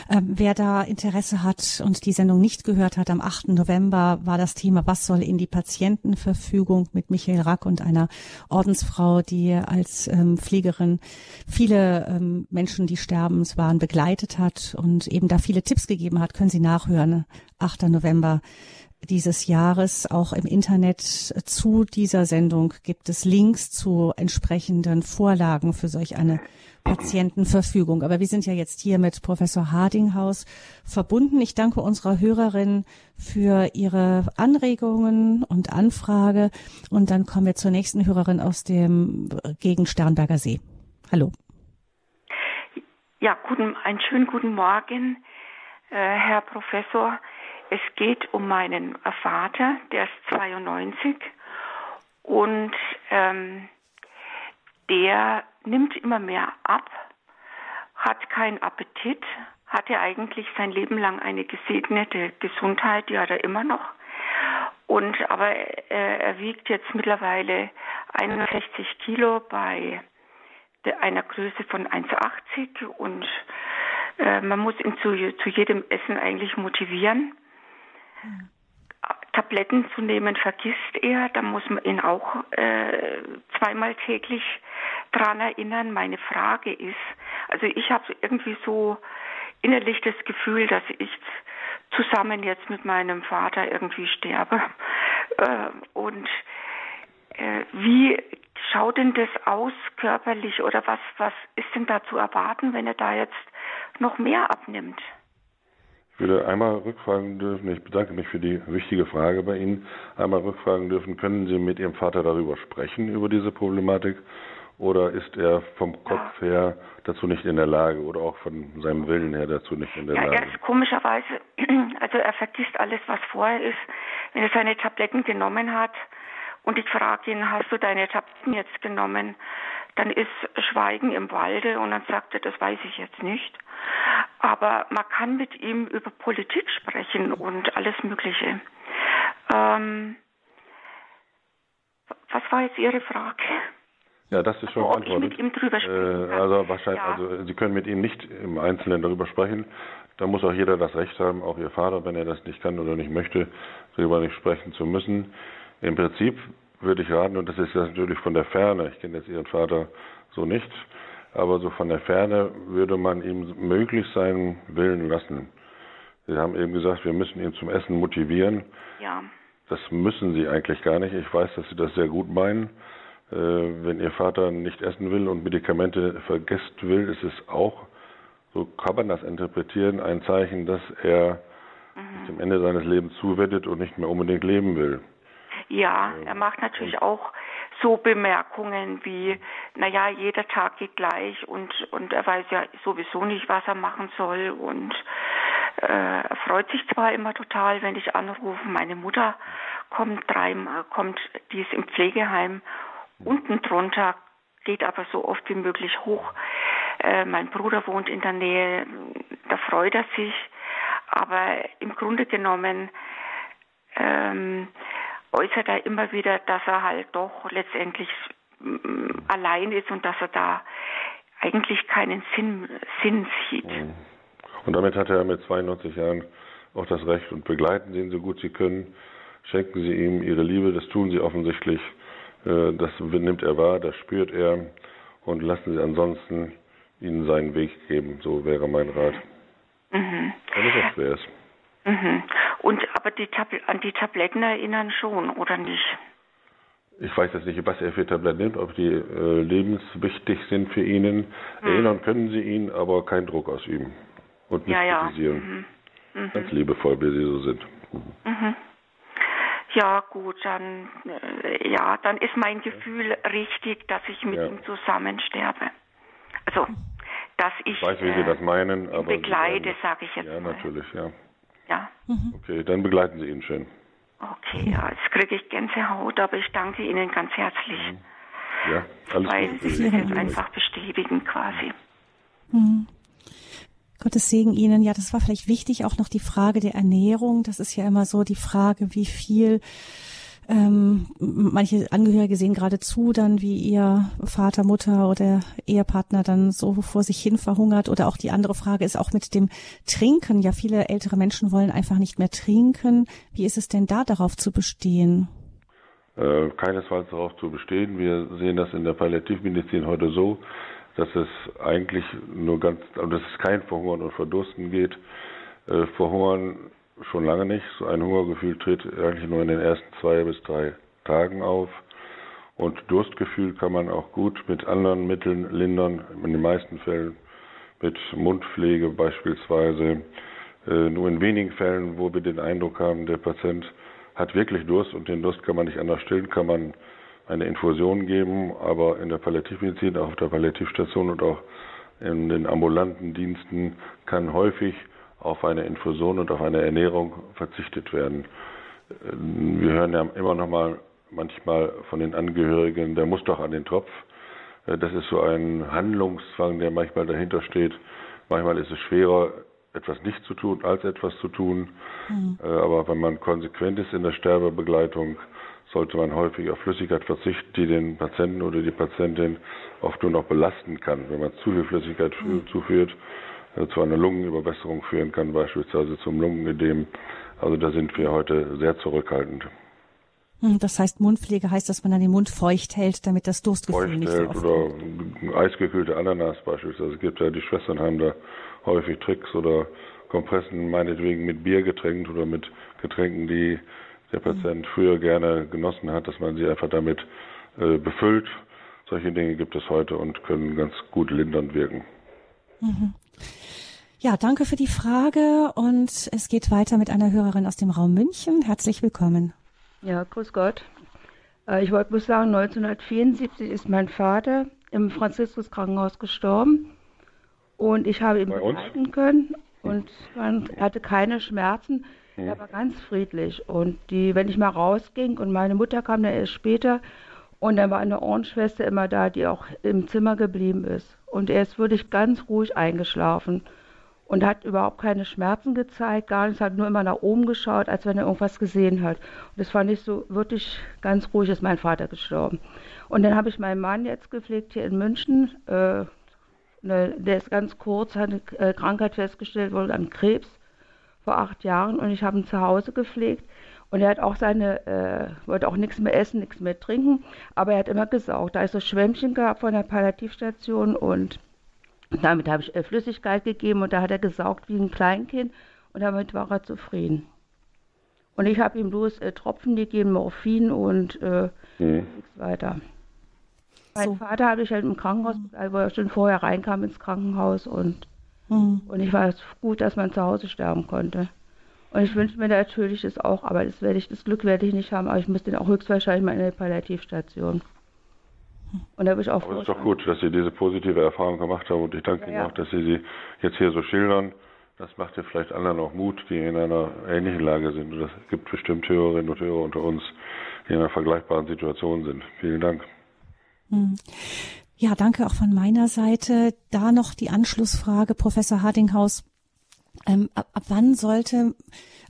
Ähm, wer da Interesse hat und die Sendung nicht gehört hat, am achten November war das Thema, was soll in die Patientenverfügung, mit Michael Rack und einer Ordensfrau, die als ähm, Pflegerin viele ähm, Menschen, die sterbens waren, begleitet hat und eben da viele Tipps gegeben hat, können Sie nachhören. achter November dieses Jahres auch im Internet zu dieser Sendung gibt es Links zu entsprechenden Vorlagen für solch eine Patientenverfügung. Aber wir sind ja jetzt hier mit Professor Hardinghaus verbunden. Ich danke unserer Hörerin für ihre Anregungen und Anfrage. Und dann kommen wir zur nächsten Hörerin aus dem Gegend Sternberger See. Hallo. Ja, guten, einen schönen guten Morgen, äh, Herr Professor. Es geht um meinen Vater, der ist zweiundneunzig und ähm, der nimmt immer mehr ab, hat keinen Appetit, hatte eigentlich sein Leben lang eine gesegnete Gesundheit, die hat er immer noch. Und aber äh, er wiegt jetzt mittlerweile einundsechzig Kilo bei der, einer Größe von eins Komma achtzig und äh, man muss ihn zu, zu jedem Essen eigentlich motivieren. Tabletten zu nehmen vergisst er, da muss man ihn auch äh, zweimal täglich dran erinnern. Meine Frage ist, also ich habe irgendwie so innerlich das Gefühl, dass ich zusammen jetzt mit meinem Vater irgendwie sterbe. Äh, und äh, wie schaut denn das aus körperlich oder was, was ist denn da zu erwarten, wenn er da jetzt noch mehr abnimmt? Ich würde einmal rückfragen dürfen, ich bedanke mich für die wichtige Frage bei Ihnen, einmal rückfragen dürfen, können Sie mit Ihrem Vater darüber sprechen, über diese Problematik, oder ist er vom Kopf her dazu nicht in der Lage oder auch von seinem Willen her dazu nicht in der Lage? Ja, er ist komischerweise, also er vergisst alles, was vorher ist, wenn er seine Tabletten genommen hat und ich frage ihn, hast du deine Tabletten jetzt genommen? Dann ist Schweigen im Walde und dann sagt er, das weiß ich jetzt nicht. Aber man kann mit ihm über Politik sprechen und alles Mögliche. Ähm, was war jetzt Ihre Frage? Ja, das ist schon beantwortet. Ob ich mit ihm drüber sprechen kann. Äh, also wahrscheinlich, ja. Also Sie können mit ihm nicht im Einzelnen darüber sprechen. Da muss auch jeder das Recht haben, auch Ihr Vater, wenn er das nicht kann oder nicht möchte, darüber nicht sprechen zu müssen. Im Prinzip würde ich raten, und das ist ja natürlich von der Ferne, ich kenne jetzt Ihren Vater so nicht, aber so von der Ferne würde man ihm möglichst seinen Willen lassen. Sie haben eben gesagt, wir müssen ihn zum Essen motivieren. Ja. Das müssen Sie eigentlich gar nicht. Ich weiß, dass Sie das sehr gut meinen. Äh, wenn Ihr Vater nicht essen will und Medikamente vergessen will, ist es auch, so kann man das interpretieren, ein Zeichen, dass er mhm. zum Ende seines Lebens zuwendet und nicht mehr unbedingt leben will. Ja, er macht natürlich auch so Bemerkungen wie, naja, jeder Tag geht gleich und, und er weiß ja sowieso nicht, was er machen soll. Und äh, er freut sich zwar immer total, wenn ich anrufe, meine Mutter kommt dreimal, kommt, die ist im Pflegeheim, unten drunter, geht aber so oft wie möglich hoch. Äh, mein Bruder wohnt in der Nähe, da freut er sich. Aber im Grunde genommen ähm, äußert er immer wieder, dass er halt doch letztendlich allein ist und dass er da eigentlich keinen Sinn, Sinn sieht. Und damit hat er mit zweiundneunzig Jahren auch das Recht, und begleiten Sie ihn so gut Sie können, schenken Sie ihm Ihre Liebe, das tun Sie offensichtlich, das nimmt er wahr, das spürt er, und lassen Sie ansonsten ihn seinen Weg geben, so wäre mein Rat. Mhm. Wenn es auch schwer ist. Mhm. Und aber die Tabl- an die Tabletten erinnern schon, oder nicht? Ich weiß jetzt nicht, was er für Tabletten nimmt, ob die äh, lebenswichtig sind für ihn. Mhm. Erinnern können Sie ihn, aber keinen Druck ausüben und nicht ja, ja. kritisieren. Mhm. Mhm. Ganz liebevoll, wie Sie so sind. Mhm. Mhm. Ja gut, dann äh, ja, dann ist mein Gefühl richtig, dass ich mit ja. ihm zusammen sterbe. Also, dass ich, ich weiß, wie äh, Sie das meinen, aber begleite, sage ich jetzt ja, mal. Ja, natürlich, ja. Ja. Okay, dann begleiten Sie ihn schön. Okay, ja, jetzt kriege ich Gänsehaut, aber ich danke Ihnen ganz herzlich. Ja, alles Weil Gute. Weil Sie das jetzt einfach bestätigen quasi. Mhm. Gottes Segen Ihnen. Ja, das war vielleicht wichtig, auch noch die Frage der Ernährung. Das ist ja immer so die Frage, wie viel... Ähm, manche Angehörige sehen gerade zu, dann wie ihr Vater, Mutter oder Ehepartner dann so vor sich hin verhungert. Oder auch die andere Frage ist auch mit dem Trinken. Ja, viele ältere Menschen wollen einfach nicht mehr trinken. Wie ist es denn da, darauf zu bestehen? Äh, keinesfalls darauf zu bestehen. Wir sehen das in der Palliativmedizin heute so, dass es eigentlich nur ganz, dass es kein Verhungern und Verdursten geht. Äh, Verhungern schon lange nicht. So ein Hungergefühl tritt eigentlich nur in den ersten zwei bis drei Tagen auf. Und Durstgefühl kann man auch gut mit anderen Mitteln lindern, in den meisten Fällen mit Mundpflege beispielsweise. Äh, nur in wenigen Fällen, wo wir den Eindruck haben, der Patient hat wirklich Durst und den Durst kann man nicht anders stillen, kann man eine Infusion geben, aber in der Palliativmedizin, auch auf der Palliativstation und auch in den ambulanten Diensten kann häufig auf eine Infusion und auf eine Ernährung verzichtet werden. Wir hören ja immer noch mal manchmal von den Angehörigen, der muss doch an den Tropf. Das ist so ein Handlungszwang, der manchmal dahinter steht. Manchmal ist es schwerer, etwas nicht zu tun, als etwas zu tun. Mhm. Aber wenn man konsequent ist in der Sterbebegleitung, sollte man häufig auf Flüssigkeit verzichten, die den Patienten oder die Patientin oft nur noch belasten kann. Wenn man zu viel Flüssigkeit mhm. zuführt, also zu einer Lungenüberwässerung führen kann, beispielsweise zum Lungenödem. Also da sind wir heute sehr zurückhaltend. Das heißt, Mundpflege heißt, dass man dann den Mund feucht hält, damit das Durstgefühl feucht nicht so oft kommt. Oder eisgekühlte Ananas beispielsweise. Es gibt ja, die Schwestern haben da häufig Tricks oder Kompressen, meinetwegen mit Bier getränkt oder mit Getränken, die der Patient früher gerne genossen hat, dass man sie einfach damit äh, befüllt. Solche Dinge gibt es heute und können ganz gut lindernd wirken. Mhm. Ja, danke für die Frage und es geht weiter mit einer Hörerin aus dem Raum München. Herzlich willkommen. Ja, grüß Gott. Ich wollte bloß sagen, neunzehnhundertvierundsiebzig ist mein Vater im Franziskus-Krankenhaus gestorben und ich habe ihn begleiten können und man hatte keine Schmerzen. Ja. Er war ganz friedlich und die, wenn ich mal rausging und meine Mutter kam dann erst später und dann war eine Ohrenschwester immer da, die auch im Zimmer geblieben ist und er ist wirklich ganz ruhig eingeschlafen und hat überhaupt keine Schmerzen gezeigt, gar nichts, hat nur immer nach oben geschaut, als wenn er irgendwas gesehen hat. Und das fand ich so wirklich ganz ruhig, ist mein Vater gestorben. Und dann habe ich meinen Mann jetzt gepflegt hier in München, äh, ne, der ist ganz kurz, hat eine äh, Krankheit festgestellt, wurde an Krebs vor acht Jahren und ich habe ihn zu Hause gepflegt und er hat auch seine, äh, wollte auch nichts mehr essen, nichts mehr trinken, aber er hat immer gesaugt. Da ist so Schwämmchen gehabt von der Palliativstation und damit habe ich Flüssigkeit gegeben und da hat er gesaugt wie ein Kleinkind und damit war er zufrieden. Und ich habe ihm bloß äh, Tropfen gegeben, Morphin und äh, mhm. nichts weiter. So. Mein Vater habe ich halt im Krankenhaus, wo er schon vorher reinkam ins Krankenhaus und, mhm. und ich war gut, dass man zu Hause sterben konnte. Und ich wünsche mir natürlich das auch, aber das, werde ich, das Glück werde ich nicht haben, aber ich müsste ihn auch höchstwahrscheinlich mal in eine Palliativstation. Und da bin ich auch aber es ist doch gut, dass Sie diese positive Erfahrung gemacht haben und ich danke ja, Ihnen ja. auch, dass Sie sie jetzt hier so schildern. Das macht ja vielleicht anderen auch Mut, die in einer ähnlichen Lage sind. Und es gibt bestimmt Hörerinnen und Hörer unter uns, die in einer vergleichbaren Situation sind. Vielen Dank. Ja, danke auch von meiner Seite. Da noch die Anschlussfrage, Professor Hardinghaus. Ähm, ab, ab wann sollte,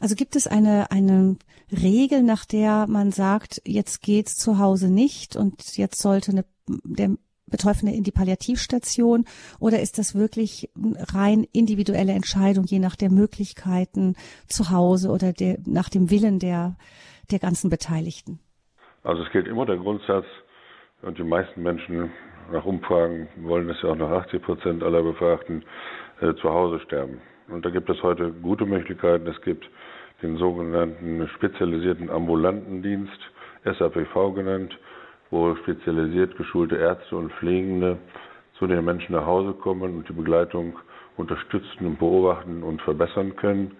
also gibt es eine, eine Regel, nach der man sagt, jetzt geht's zu Hause nicht und jetzt sollte eine, der Betroffene in die Palliativstation oder ist das wirklich rein individuelle Entscheidung, je nach der Möglichkeiten zu Hause oder der, nach dem Willen der, der ganzen Beteiligten? Also es gilt immer der Grundsatz und die meisten Menschen nach Umfragen wollen es ja auch nach achtzig Prozent aller Befragten äh, zu Hause sterben. Und da gibt es heute gute Möglichkeiten. Es gibt den sogenannten spezialisierten ambulanten Dienst, S A P V genannt, wo spezialisiert geschulte Ärzte und Pflegende zu den Menschen nach Hause kommen und die Begleitung unterstützen und beobachten und verbessern können.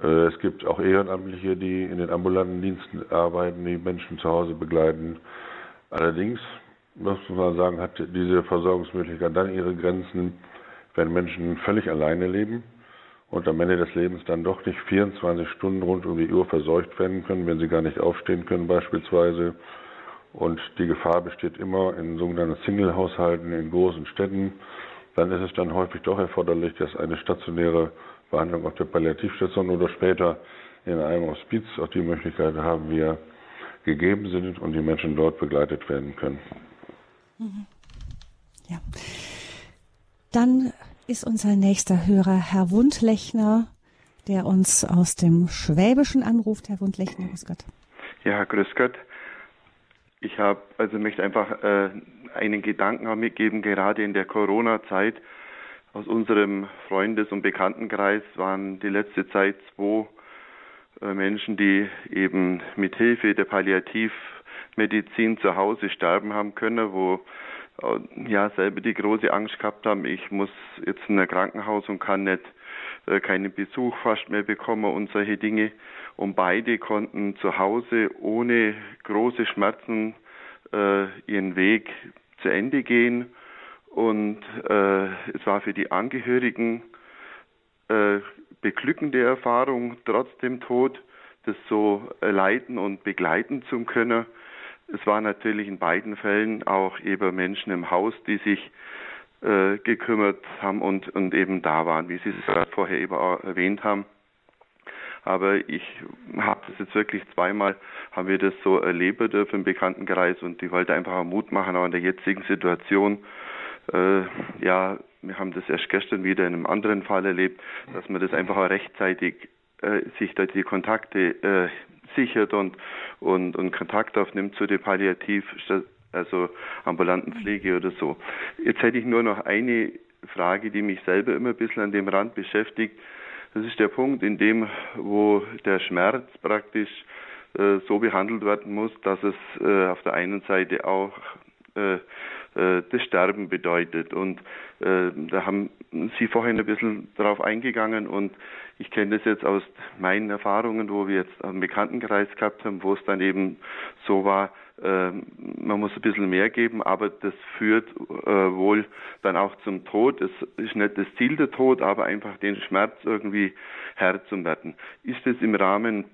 Es gibt auch Ehrenamtliche, die in den ambulanten Diensten arbeiten, die Menschen zu Hause begleiten. Allerdings, muss man sagen, hat diese Versorgungsmöglichkeit dann ihre Grenzen, wenn Menschen völlig alleine leben und am Ende des Lebens dann doch nicht vierundzwanzig Stunden rund um die Uhr versorgt werden können, wenn sie gar nicht aufstehen können beispielsweise. Und die Gefahr besteht immer in sogenannten Single-Haushalten in großen Städten. Dann ist es dann häufig doch erforderlich, dass eine stationäre Behandlung auf der Palliativstation oder später in einem Hospiz, auch die Möglichkeit haben wir, gegeben sind und die Menschen dort begleitet werden können. Mhm. Ja. Dann ist unser nächster Hörer Herr Wundlechner, der uns aus dem Schwäbischen anruft. Herr Wundlechner, grüß Gott. Ja, grüß Gott. Ich habe, also möchte einfach äh, einen Gedanken an mich geben, gerade in der Corona-Zeit. Aus unserem Freundes- und Bekanntenkreis waren die letzte Zeit zwei Menschen, die eben mit Hilfe der Palliativmedizin zu Hause sterben haben können, wo ja selber die große Angst gehabt haben, ich muss jetzt in ein Krankenhaus und kann nicht äh, keinen Besuch fast mehr bekommen und solche Dinge. Und beide konnten zu Hause ohne große Schmerzen äh, ihren Weg zu Ende gehen. Und äh, es war für die Angehörigen äh, beglückende Erfahrung, trotz dem Tod das so leiten und begleiten zu können. Es waren natürlich in beiden Fällen auch eben Menschen im Haus, die sich äh, gekümmert haben und, und eben da waren, wie Sie es vorher eben auch erwähnt haben. Aber ich habe das jetzt wirklich zweimal, haben wir das so erleben dürfen im Bekanntenkreis, und ich wollte einfach Mut machen, auch in der jetzigen Situation. Äh, ja, wir haben das erst gestern wieder in einem anderen Fall erlebt, dass man das einfach auch rechtzeitig äh, sich da die Kontakte äh, sichert und, und, und Kontakt aufnimmt zu der Palliativ, also ambulanten Pflege oder so. Jetzt hätte ich nur noch eine Frage, die mich selber immer ein bisschen an dem Rand beschäftigt. Das ist der Punkt, in dem, wo der Schmerz praktisch äh, so behandelt werden muss, dass es äh, auf der einen Seite auch äh, äh, das Sterben bedeutet. Und äh, da haben Sie vorhin ein bisschen drauf eingegangen, und ich kenne das jetzt aus meinen Erfahrungen, wo wir jetzt einen Bekanntenkreis gehabt haben, wo es dann eben so war, äh, man muss ein bisschen mehr geben, aber das führt äh, wohl dann auch zum Tod. Es ist nicht das Ziel der Tod, aber einfach den Schmerz irgendwie Herr zu werden. Ist das im Rahmen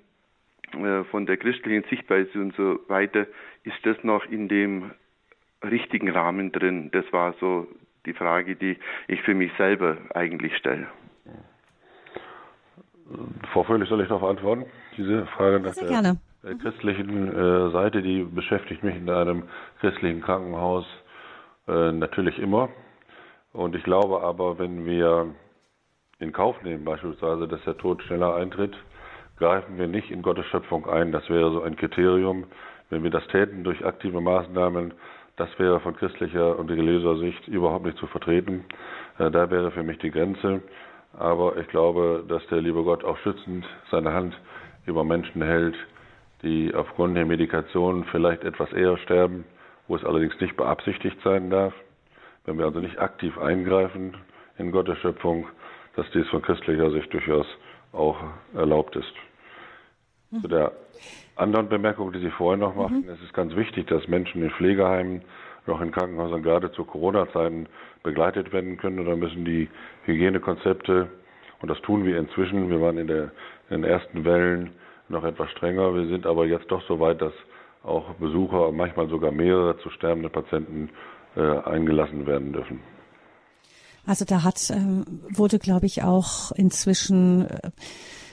äh, von der christlichen Sichtweise und so weiter, ist das noch in dem richtigen Rahmen drin? Das war so die Frage, die ich für mich selber eigentlich stelle. Frau Fröhlich, soll ich noch antworten? Diese Frage nach Sehr der gerne. christlichen äh, Seite, die beschäftigt mich in einem christlichen Krankenhaus äh, natürlich immer. Und ich glaube aber, wenn wir in Kauf nehmen beispielsweise, dass der Tod schneller eintritt, greifen wir nicht in Gottes Schöpfung ein. Das wäre so ein Kriterium. Wenn wir das täten durch aktive Maßnahmen, das wäre von christlicher und religiöser Sicht überhaupt nicht zu vertreten. Äh, da wäre für mich die Grenze. Aber ich glaube, dass der liebe Gott auch schützend seine Hand über Menschen hält, die aufgrund der Medikation vielleicht etwas eher sterben, wo es allerdings nicht beabsichtigt sein darf. Wenn wir also nicht aktiv eingreifen in Gottes Schöpfung, dass dies von christlicher Sicht durchaus auch erlaubt ist. Zu der anderen Bemerkung, die Sie vorhin noch machten, mhm. es ist ganz wichtig, dass Menschen in Pflegeheimen, noch in Krankenhäusern gerade zu Corona-Zeiten begleitet werden können. Und da müssen die Hygienekonzepte, und das tun wir inzwischen, wir waren in, der, in den ersten Wellen noch etwas strenger. Wir sind aber jetzt doch so weit, dass auch Besucher, manchmal sogar mehrere zu sterbenden Patienten äh, eingelassen werden dürfen. Also da hat, ähm, wurde, glaube ich, auch inzwischen... Äh,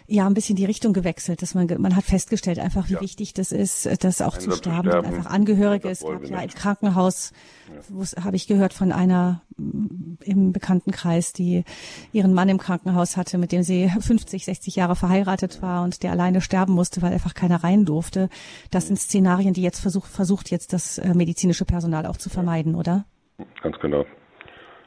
Ja, ein bisschen die Richtung gewechselt, dass man man hat festgestellt einfach, wie ja. wichtig das ist, dass auch zu sterben, sterben einfach Angehörige ist. Gab ja im Krankenhaus, ja. habe ich gehört von einer im Bekanntenkreis, die ihren Mann im Krankenhaus hatte, mit dem sie fünfzig, sechzig Jahre verheiratet war und der alleine sterben musste, weil einfach keiner rein durfte. Das ja. sind Szenarien, die jetzt versucht versucht jetzt das medizinische Personal auch zu vermeiden, ja. oder? Ganz genau.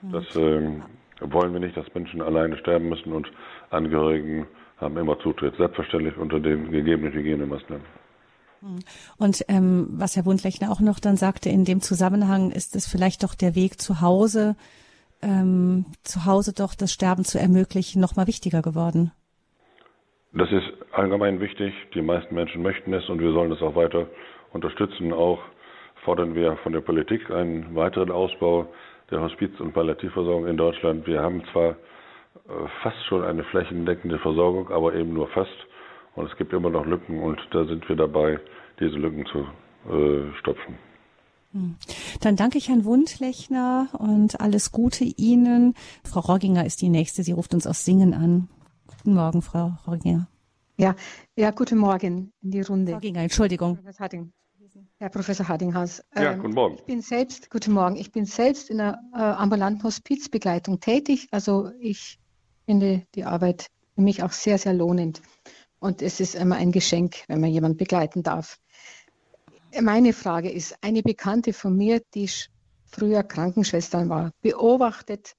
Das ähm, wollen wir nicht, dass Menschen alleine sterben müssen, und Angehörigen haben immer Zutritt, selbstverständlich unter den gegebenen Hygienemaßnahmen. Und ähm, was Herr Wundlechner auch noch dann sagte, in dem Zusammenhang ist es vielleicht doch der Weg zu Hause, ähm, zu Hause doch das Sterben zu ermöglichen, nochmal wichtiger geworden. Das ist allgemein wichtig. Die meisten Menschen möchten es, und wir sollen es auch weiter unterstützen. Auch fordern wir von der Politik einen weiteren Ausbau der Hospiz- und Palliativversorgung in Deutschland. Wir haben zwar fast schon eine flächendeckende Versorgung, aber eben nur fast. Und es gibt immer noch Lücken, und da sind wir dabei, diese Lücken zu äh, stopfen. Dann danke ich Herrn Wundlechner und alles Gute Ihnen. Frau Rogginger ist die Nächste, sie ruft uns aus Singen an. Guten Morgen, Frau Rogginger. Ja, ja, guten Morgen in die Runde. Frau Rogginger, Entschuldigung. Herr Professor Hardinghaus, ähm, ja, guten Morgen. Ich bin selbst, guten Morgen. Ich bin selbst in der äh, ambulanten Hospizbegleitung tätig. Also ich finde die Arbeit für mich auch sehr, sehr lohnend. Und es ist immer ein Geschenk, wenn man jemanden begleiten darf. Meine Frage ist, eine Bekannte von mir, die früher Krankenschwester war, beobachtet,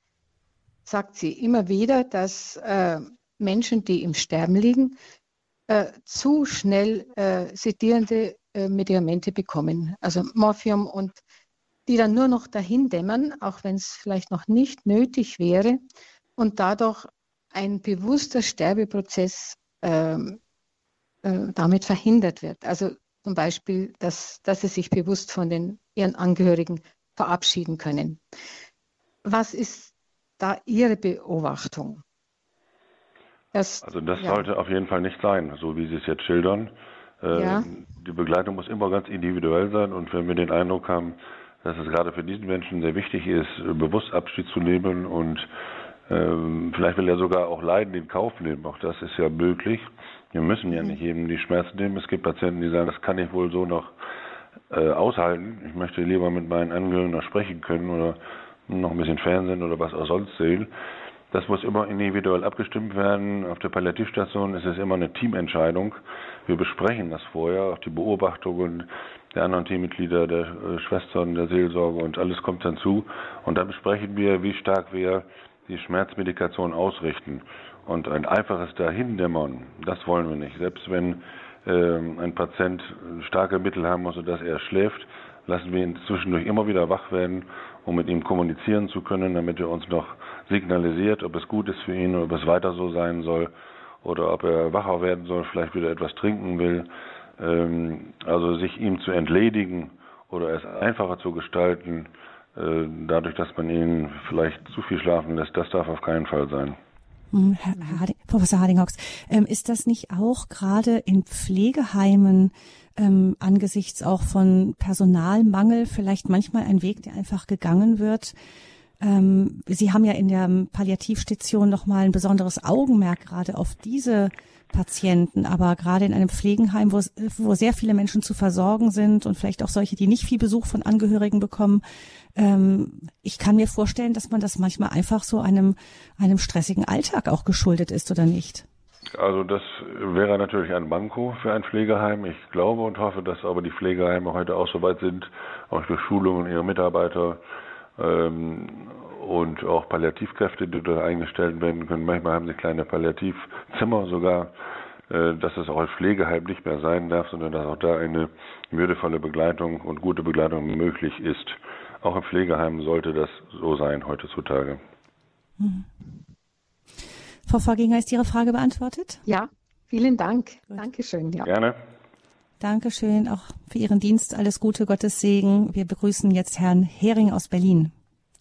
sagt sie immer wieder, dass äh, Menschen, die im Sterben liegen, äh, zu schnell äh, sedierende äh, Medikamente bekommen, also Morphium, und die dann nur noch dahin dämmern, auch wenn es vielleicht noch nicht nötig wäre, und dadurch ein bewusster Sterbeprozess äh, äh, damit verhindert wird. Also zum Beispiel, dass, dass sie sich bewusst von den, ihren Angehörigen verabschieden können. Was ist da Ihre Beobachtung? Das, also das ja. sollte auf jeden Fall nicht sein, so wie Sie es jetzt schildern. Äh, ja. Die Begleitung muss immer ganz individuell sein, und wenn wir den Eindruck haben, dass es gerade für diesen Menschen sehr wichtig ist, bewusst Abschied zu nehmen und äh, vielleicht will er sogar auch Leiden in Kauf nehmen, auch das ist ja möglich. Wir müssen ja nicht jedem die Schmerzen nehmen. Es gibt Patienten, die sagen, das kann ich wohl so noch äh, aushalten. Ich möchte lieber mit meinen Angehörigen noch sprechen können oder noch ein bisschen Fernsehen oder was auch sonst sehen. Das muss immer individuell abgestimmt werden. Auf der Palliativstation ist es immer eine Teamentscheidung. Wir besprechen das vorher, auch die Beobachtungen der anderen Teammitglieder, der äh, Schwestern, der Seelsorge, und alles kommt dann zu. Und dann besprechen wir, wie stark wir die Schmerzmedikation ausrichten. Und ein einfaches Dahindämmern, das wollen wir nicht. Selbst wenn ähm, ein Patient starke Mittel haben muss, sodass er schläft, lassen wir ihn zwischendurch immer wieder wach werden, um mit ihm kommunizieren zu können, damit er uns noch signalisiert, ob es gut ist für ihn, ob es weiter so sein soll oder ob er wacher werden soll, vielleicht wieder etwas trinken will. Ähm, also sich ihm zu entledigen oder es einfacher zu gestalten, äh, dadurch, dass man ihn vielleicht zu viel schlafen lässt, das darf auf keinen Fall sein. Herr Harding, Professor Hardinghaus, ähm, ist das nicht auch gerade in Pflegeheimen ähm, angesichts auch von Personalmangel vielleicht manchmal ein Weg, der einfach gegangen wird? Ähm, Sie haben ja in der Palliativstation nochmal ein besonderes Augenmerk gerade auf diese Patienten, aber gerade in einem Pflegeheim, wo, wo sehr viele Menschen zu versorgen sind und vielleicht auch solche, die nicht viel Besuch von Angehörigen bekommen, ähm, ich kann mir vorstellen, dass man das manchmal einfach so einem, einem stressigen Alltag auch geschuldet ist, oder nicht? Also das wäre natürlich ein Manko für ein Pflegeheim. Ich glaube und hoffe, dass aber die Pflegeheime heute auch soweit sind, auch durch Schulungen ihrer Mitarbeiter ähm, und auch Palliativkräfte, die da eingestellt werden können. Manchmal haben sie kleine Palliativzimmer sogar, dass es auch als Pflegeheim nicht mehr sein darf, sondern dass auch da eine würdevolle Begleitung und gute Begleitung möglich ist. Auch im Pflegeheim sollte das so sein heutzutage. Mhm. Frau Faginger, ist Ihre Frage beantwortet? Ja, vielen Dank. Gut. Dankeschön. Ja. Gerne. Dankeschön auch für Ihren Dienst. Alles Gute, Gottes Segen. Wir begrüßen jetzt Herrn Hering aus Berlin.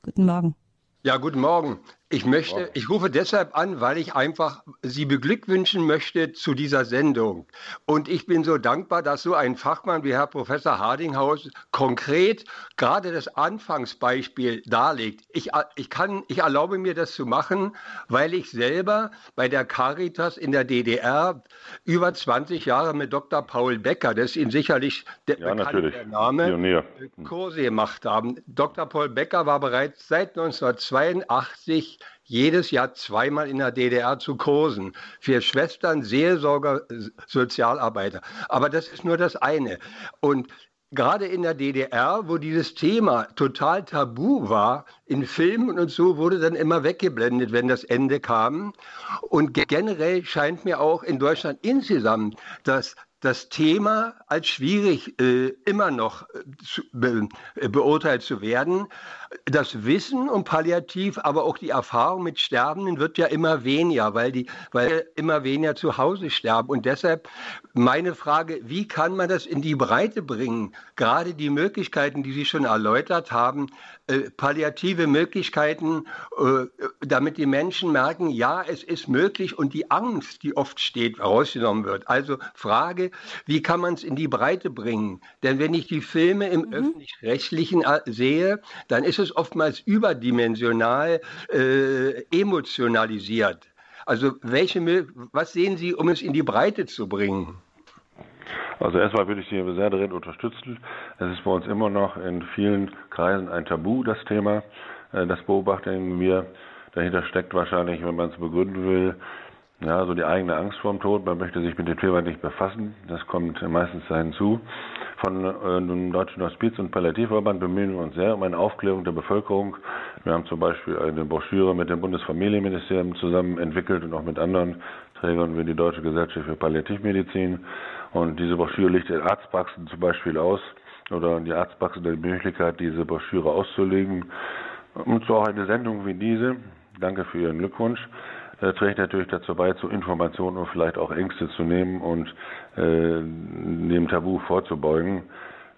Guten Morgen. Ja, guten Morgen. Ich möchte, ich rufe deshalb an, weil ich einfach Sie beglückwünschen möchte zu dieser Sendung. Und ich bin so dankbar, dass so ein Fachmann wie Herr Professor Hardinghaus konkret gerade das Anfangsbeispiel darlegt. Ich, ich kann, ich erlaube mir das zu machen, weil ich selber bei der Caritas in der D D R über zwanzig Jahre mit Doktor Paul Becker, das ist Ihnen sicherlich der ja, bekannte Name, Pionier. Kurse gemacht haben. Doktor Paul Becker war bereits seit neunzehnhundertzweiundachtzig jedes Jahr zweimal in der D D R zu Kursen für Schwestern, Seelsorger, Sozialarbeiter. Aber das ist nur das eine. Und gerade in der D D R, wo dieses Thema total tabu war, in Filmen und so, wurde dann immer weggeblendet, wenn das Ende kam. Und generell scheint mir auch in Deutschland insgesamt, dass das Thema als schwierig äh, immer noch zu, be, beurteilt zu werden. Das Wissen um Palliativ, aber auch die Erfahrung mit Sterbenden wird ja immer weniger, weil die weil immer weniger zu Hause sterben. Und deshalb meine Frage, wie kann man das in die Breite bringen? Gerade die Möglichkeiten, die Sie schon erläutert haben, äh, palliative Möglichkeiten, äh, damit die Menschen merken, ja, es ist möglich, und die Angst, die oft steht, rausgenommen wird. Also Frage, wie kann man es in die Breite bringen? Denn wenn ich die Filme im mhm. Öffentlich-Rechtlichen sehe, dann ist es oftmals überdimensional äh, emotionalisiert. Also welche, was sehen Sie, um es in die Breite zu bringen? Also erstmal würde ich Sie sehr darin unterstützen. Es ist bei uns immer noch in vielen Kreisen ein Tabu, das Thema. Das beobachten wir. Dahinter steckt wahrscheinlich, wenn man es begründen will, ja, so die eigene Angst vorm Tod, man möchte sich mit dem Thema nicht befassen, das kommt meistens hinzu. Von äh, dem Deutschen Hospiz- und Palliativverband bemühen wir uns sehr um eine Aufklärung der Bevölkerung. Wir haben zum Beispiel eine Broschüre mit dem Bundesfamilienministerium zusammen entwickelt und auch mit anderen regeln wir die Deutsche Gesellschaft für Palliativmedizin. Und diese Broschüre liegt in Arztpraxen zum Beispiel aus, oder die Arztpraxen hat die Möglichkeit, diese Broschüre auszulegen. Und so auch eine Sendung wie diese, danke für Ihren Glückwunsch, äh, trägt natürlich dazu bei, zu Informationen und vielleicht auch Ängste zu nehmen und äh, dem Tabu vorzubeugen.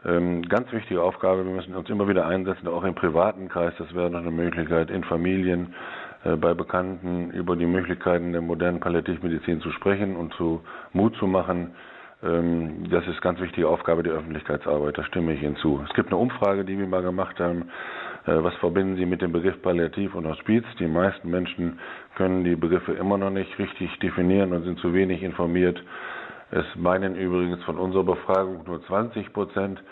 Ähm, ganz wichtige Aufgabe, wir müssen uns immer wieder einsetzen, auch im privaten Kreis, das wäre noch eine Möglichkeit, in Familien, äh, bei Bekannten über die Möglichkeiten der modernen Palliativmedizin zu sprechen und zu Mut zu machen. Das ist ganz wichtige Aufgabe der Öffentlichkeitsarbeit, da stimme ich Ihnen zu. Es gibt eine Umfrage, die wir mal gemacht haben, was verbinden Sie mit dem Begriff Palliativ und Hospiz? Die meisten Menschen können die Begriffe immer noch nicht richtig definieren und sind zu wenig informiert. Es meinen übrigens von unserer Befragung nur zwanzig Prozent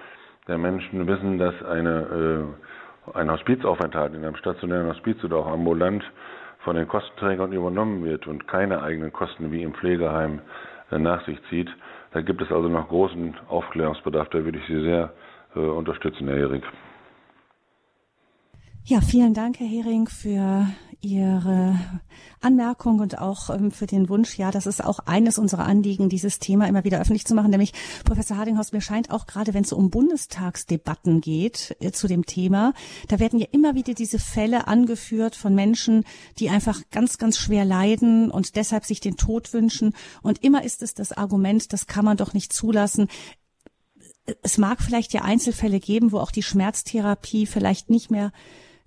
der Menschen wissen, dass eine, ein Hospizaufenthalt in einem stationären Hospiz oder auch ambulant von den Kostenträgern übernommen wird und keine eigenen Kosten wie im Pflegeheim nach sich zieht. Da gibt es also noch großen Aufklärungsbedarf, da würde ich Sie sehr äh, unterstützen, Herr Hering. Ja, vielen Dank, Herr Hering, für Ihre Anmerkung und auch ähm, für den Wunsch. Ja, das ist auch eines unserer Anliegen, dieses Thema immer wieder öffentlich zu machen. Nämlich, Professor Hardinghaus, mir scheint auch gerade, wenn es so um Bundestagsdebatten geht äh, zu dem Thema, da werden ja immer wieder diese Fälle angeführt von Menschen, die einfach ganz, ganz schwer leiden und deshalb sich den Tod wünschen. Und immer ist es das Argument, das kann man doch nicht zulassen. Es mag vielleicht ja Einzelfälle geben, wo auch die Schmerztherapie vielleicht nicht mehr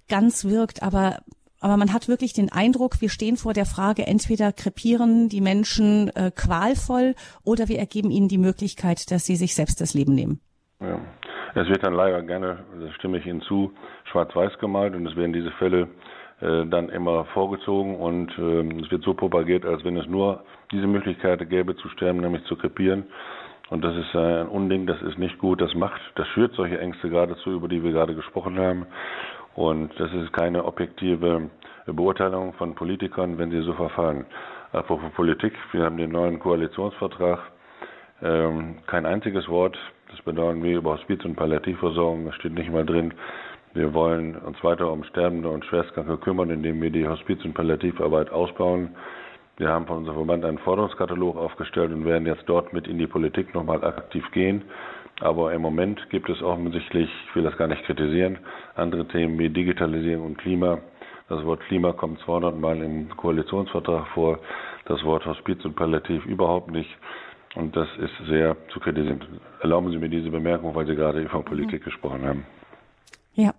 ganz wirkt, aber aber man hat wirklich den Eindruck, wir stehen vor der Frage, entweder krepieren die Menschen äh, qualvoll oder wir ergeben ihnen die Möglichkeit, dass sie sich selbst das Leben nehmen. Ja. Es wird dann leider gerne, da stimme ich Ihnen zu, schwarz-weiß gemalt und es werden diese Fälle äh, dann immer vorgezogen und äh, es wird so propagiert, als wenn es nur diese Möglichkeit gäbe zu sterben, nämlich zu krepieren. Und das ist ein Unding, das ist nicht gut, das macht, das schürt solche Ängste geradezu, über die wir gerade gesprochen haben. Und das ist keine objektive Beurteilung von Politikern, wenn sie so verfahren. Apropos Politik, wir haben den neuen Koalitionsvertrag. Ähm, kein einziges Wort, das bedauern wir, über Hospiz- und Palliativversorgung, das steht nicht mal drin. Wir wollen uns weiter um Sterbende und Schwerstkranke kümmern, indem wir die Hospiz- und Palliativarbeit ausbauen. Wir haben von unserem Verband einen Forderungskatalog aufgestellt und werden jetzt dort mit in die Politik nochmal aktiv gehen. Aber im Moment gibt es offensichtlich, ich will das gar nicht kritisieren, andere Themen wie Digitalisierung und Klima. Das Wort Klima kommt zweihundert Mal im Koalitionsvertrag vor, das Wort Hospiz und Palliativ überhaupt nicht. Und das ist sehr zu kritisieren. Erlauben Sie mir diese Bemerkung, weil Sie gerade von Politik mhm. gesprochen haben. Ja.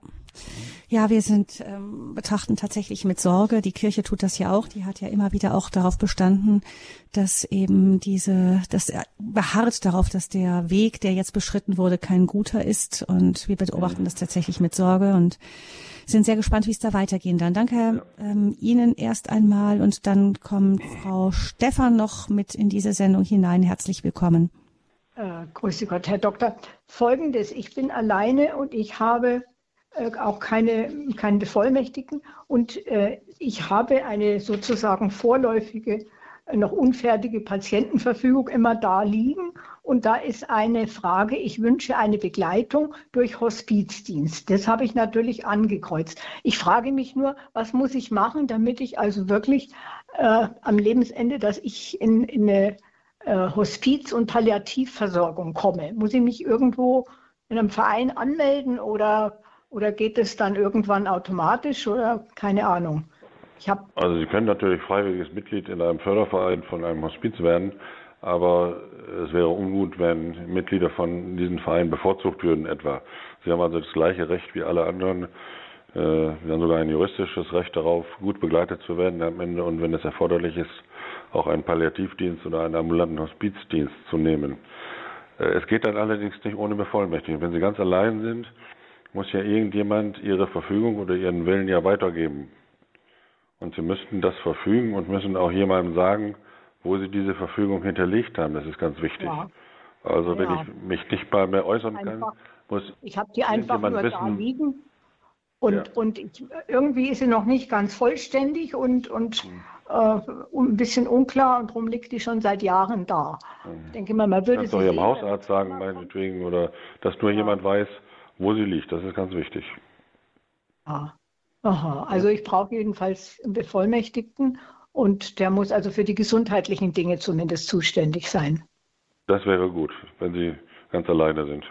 Ja, wir sind ähm, betrachten tatsächlich mit Sorge. Die Kirche tut das ja auch. Die hat ja immer wieder auch darauf bestanden, dass eben diese, das beharrt darauf, dass der Weg, der jetzt beschritten wurde, kein guter ist. Und wir beobachten das tatsächlich mit Sorge und sind sehr gespannt, wie es da weitergehen dann. Danke ähm, Ihnen erst einmal und dann kommt Frau Stephan noch mit in diese Sendung hinein. Herzlich willkommen. Äh, grüße Gott, Herr Doktor. Folgendes, ich bin alleine und ich habe auch keine, keine Bevollmächtigten und äh, ich habe eine sozusagen vorläufige, noch unfertige Patientenverfügung immer da liegen und da ist eine Frage, ich wünsche eine Begleitung durch Hospizdienst. Das habe ich natürlich angekreuzt. Ich frage mich nur, was muss ich machen, damit ich also wirklich äh, am Lebensende, dass ich in, in eine äh, Hospiz- und Palliativversorgung komme. Muss ich mich irgendwo in einem Verein anmelden oder Oder geht es dann irgendwann automatisch oder keine Ahnung? Ich hab also Sie können natürlich freiwilliges Mitglied in einem Förderverein von einem Hospiz werden, aber es wäre ungut, wenn Mitglieder von diesen Vereinen bevorzugt würden etwa. Sie haben also das gleiche Recht wie alle anderen. Sie haben sogar ein juristisches Recht darauf, gut begleitet zu werden am Ende und wenn es erforderlich ist, auch einen Palliativdienst oder einen ambulanten Hospizdienst zu nehmen. Es geht dann allerdings nicht ohne Bevollmächtigung. Wenn Sie ganz allein sind, muss ja irgendjemand ihre Verfügung oder ihren Willen ja weitergeben. Und sie müssten das verfügen und müssen auch jemandem sagen, wo sie diese Verfügung hinterlegt haben. Das ist ganz wichtig. Ja. Also ja. Wenn ich mich nicht mal mehr äußern einfach, kann, muss ich habe die einfach nur wissen, da liegen. Und, ja. und ich, irgendwie ist sie noch nicht ganz vollständig und, und hm. äh, ein bisschen unklar. Und darum liegt die schon seit Jahren da. Hm. Ich denke mal, man würde sie sehen. Kannst du ihrem Hausarzt sagen, meinetwegen, oder dass nur ja. jemand weiß, wo sie liegt, das ist ganz wichtig. Ah. Aha, also ich brauche jedenfalls einen Bevollmächtigten Und der muss also für die gesundheitlichen Dinge zumindest zuständig sein. Das wäre gut, wenn Sie ganz alleine sind.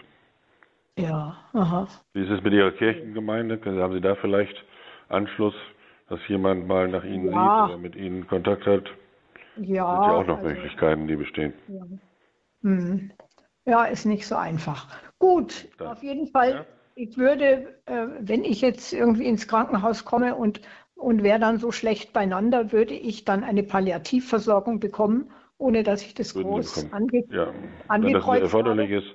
Ja, aha. Wie ist es mit Ihrer Kirchengemeinde? Haben Sie da vielleicht Anschluss, dass jemand mal nach Ihnen ja. sieht oder mit Ihnen Kontakt hat? Ja. Das sind ja auch noch also, Möglichkeiten, die bestehen. Ja. Hm. Ja, ist nicht so einfach. Gut, dann, auf jeden Fall, ja. ich würde, äh, wenn ich jetzt irgendwie ins Krankenhaus komme und, und wäre dann so schlecht beieinander, würde ich dann eine Palliativversorgung bekommen, ohne dass ich das Würden groß ange- ja. angekreuzt habe. Wenn das erforderlich ist,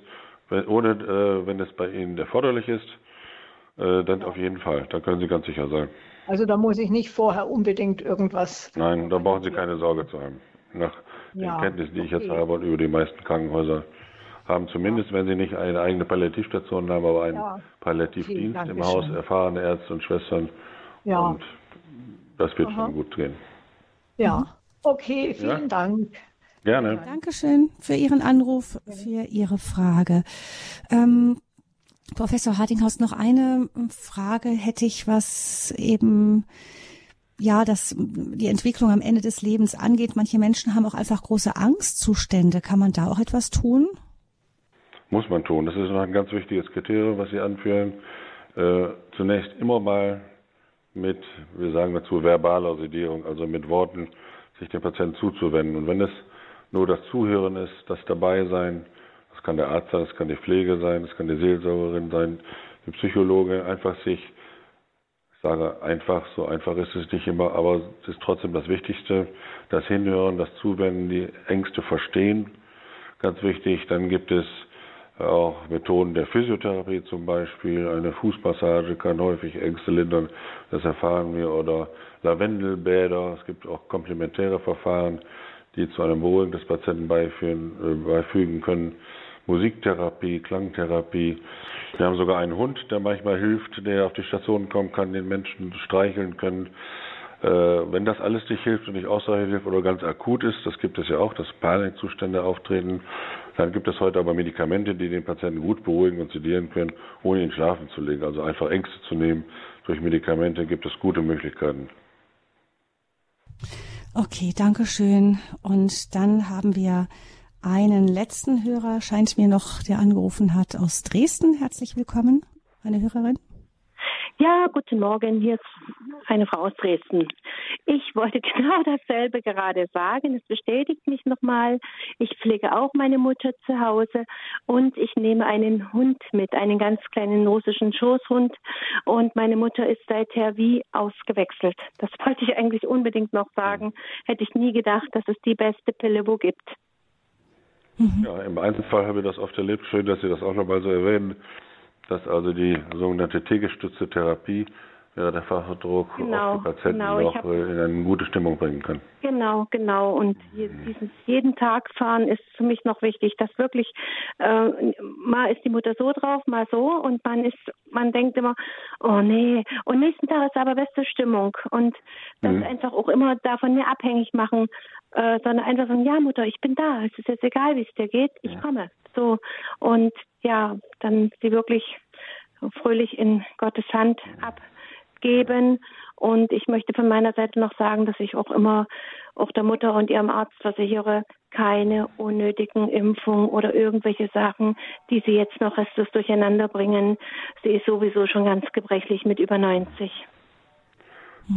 wenn, ohne, äh, wenn es bei Ihnen erforderlich ist, äh, dann ja. auf jeden Fall, da können Sie ganz sicher sein. Also da muss ich nicht vorher unbedingt irgendwas... Nein, da brauchen Sie keine Sorge zu haben. Nach ja, den Kenntnissen, die okay. ich jetzt habe und über die meisten Krankenhäuser haben, zumindest ja. wenn Sie nicht eine eigene Palliativstation haben, aber einen ja. Palliativdienst okay, im Haus, erfahrene Ärzte und Schwestern. Ja. Und das wird Aha. schon gut gehen. Ja, okay, vielen ja? Dank. Gerne. Dankeschön für Ihren Anruf, für Ihre Frage. Ähm, Professor Hardinghaus, noch eine Frage hätte ich, was eben... ja, dass die Entwicklung am Ende des Lebens angeht. Manche Menschen haben auch einfach große Angstzustände. Kann man da auch etwas tun? Muss man tun. Das ist noch ein ganz wichtiges Kriterium, was Sie anführen. Äh, zunächst immer mal mit, wir sagen dazu, verbaler Sedierung, also mit Worten, sich dem Patienten zuzuwenden. Und wenn es nur das Zuhören ist, das Dabeisein, das kann der Arzt sein, das kann die Pflege sein, das kann die Seelsorgerin sein, der Psychologe, einfach sich Ich sage einfach, so einfach ist es nicht immer, aber es ist trotzdem das Wichtigste, das Hinhören, das Zuwenden, die Ängste verstehen, ganz wichtig. Dann gibt es auch Methoden der Physiotherapie zum Beispiel, eine Fußmassage kann häufig Ängste lindern, das erfahren wir, oder Lavendelbäder, es gibt auch komplementäre Verfahren, die zu einer Beruhigung des Patienten beiführen, äh, beifügen können. Musiktherapie, Klangtherapie. Wir haben sogar einen Hund, der manchmal hilft, der auf die Stationen kommen kann, den Menschen streicheln können. Äh, wenn das alles nicht hilft und nicht ausreichend hilft oder ganz akut ist, das gibt es ja auch, dass Panikzustände auftreten, dann gibt es heute aber Medikamente, die den Patienten gut beruhigen und sedieren können, ohne ihn schlafen zu legen. Also einfach Ängste zu nehmen. Durch Medikamente gibt es gute Möglichkeiten. Okay, danke schön. Und dann haben wir einen letzten Hörer, scheint mir noch, der angerufen hat aus Dresden. Herzlich willkommen, eine Hörerin. Ja, guten Morgen, hier ist eine Frau aus Dresden. Ich wollte genau dasselbe gerade sagen, es bestätigt mich nochmal. Ich pflege auch meine Mutter zu Hause und ich nehme einen Hund mit, einen ganz kleinen russischen Schoßhund. Und meine Mutter ist seither wie ausgewechselt. Das wollte ich eigentlich unbedingt noch sagen. Hätte ich nie gedacht, dass es die beste Pille wo gibt. Ja, im Einzelfall habe ich das oft erlebt. Schön, dass Sie das auch nochmal so erwähnen, dass also die sogenannte T-gestützte Therapie wäre der Fachdruck genau, auf die Patienten genau, auch hab, in eine gute Stimmung bringen kann. Genau, genau. Und je, diesen, jeden Tag fahren ist für mich noch wichtig, dass wirklich äh, mal ist die Mutter so drauf, mal so und man ist, man denkt immer, oh nee, und nächsten Tag ist aber beste Stimmung und das mhm. einfach auch immer davon nicht abhängig machen. Äh, sondern einfach sagen, ja Mutter, ich bin da, es ist jetzt egal, wie es dir geht, ich ja. komme. So. Und ja, dann sie wirklich fröhlich in Gottes Hand abgeben. Und ich möchte von meiner Seite noch sagen, dass ich auch immer auch der Mutter und ihrem Arzt versichere, keine unnötigen Impfungen oder irgendwelche Sachen, die sie jetzt noch restlos durcheinander bringen. Sie ist sowieso schon ganz gebrechlich mit über neunzig.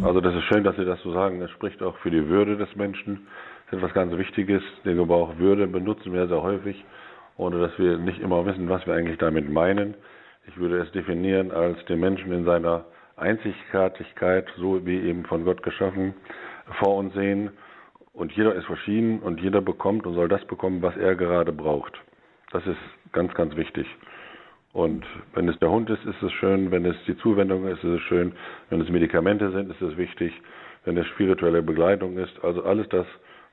Also das ist schön, dass Sie das so sagen. Das spricht auch für die Würde des Menschen. Das ist etwas ganz Wichtiges. Den Gebrauch Würde benutzen wir sehr häufig, ohne dass wir nicht immer wissen, was wir eigentlich damit meinen. Ich würde es definieren als den Menschen in seiner Einzigartigkeit, so wie eben von Gott geschaffen, vor uns sehen. Und jeder ist verschieden und jeder bekommt und soll das bekommen, was er gerade braucht. Das ist ganz, ganz wichtig. Und wenn es der Hund ist, ist es schön. Wenn es die Zuwendung ist, ist es schön. Wenn es Medikamente sind, ist es wichtig. Wenn es spirituelle Begleitung ist, also alles das,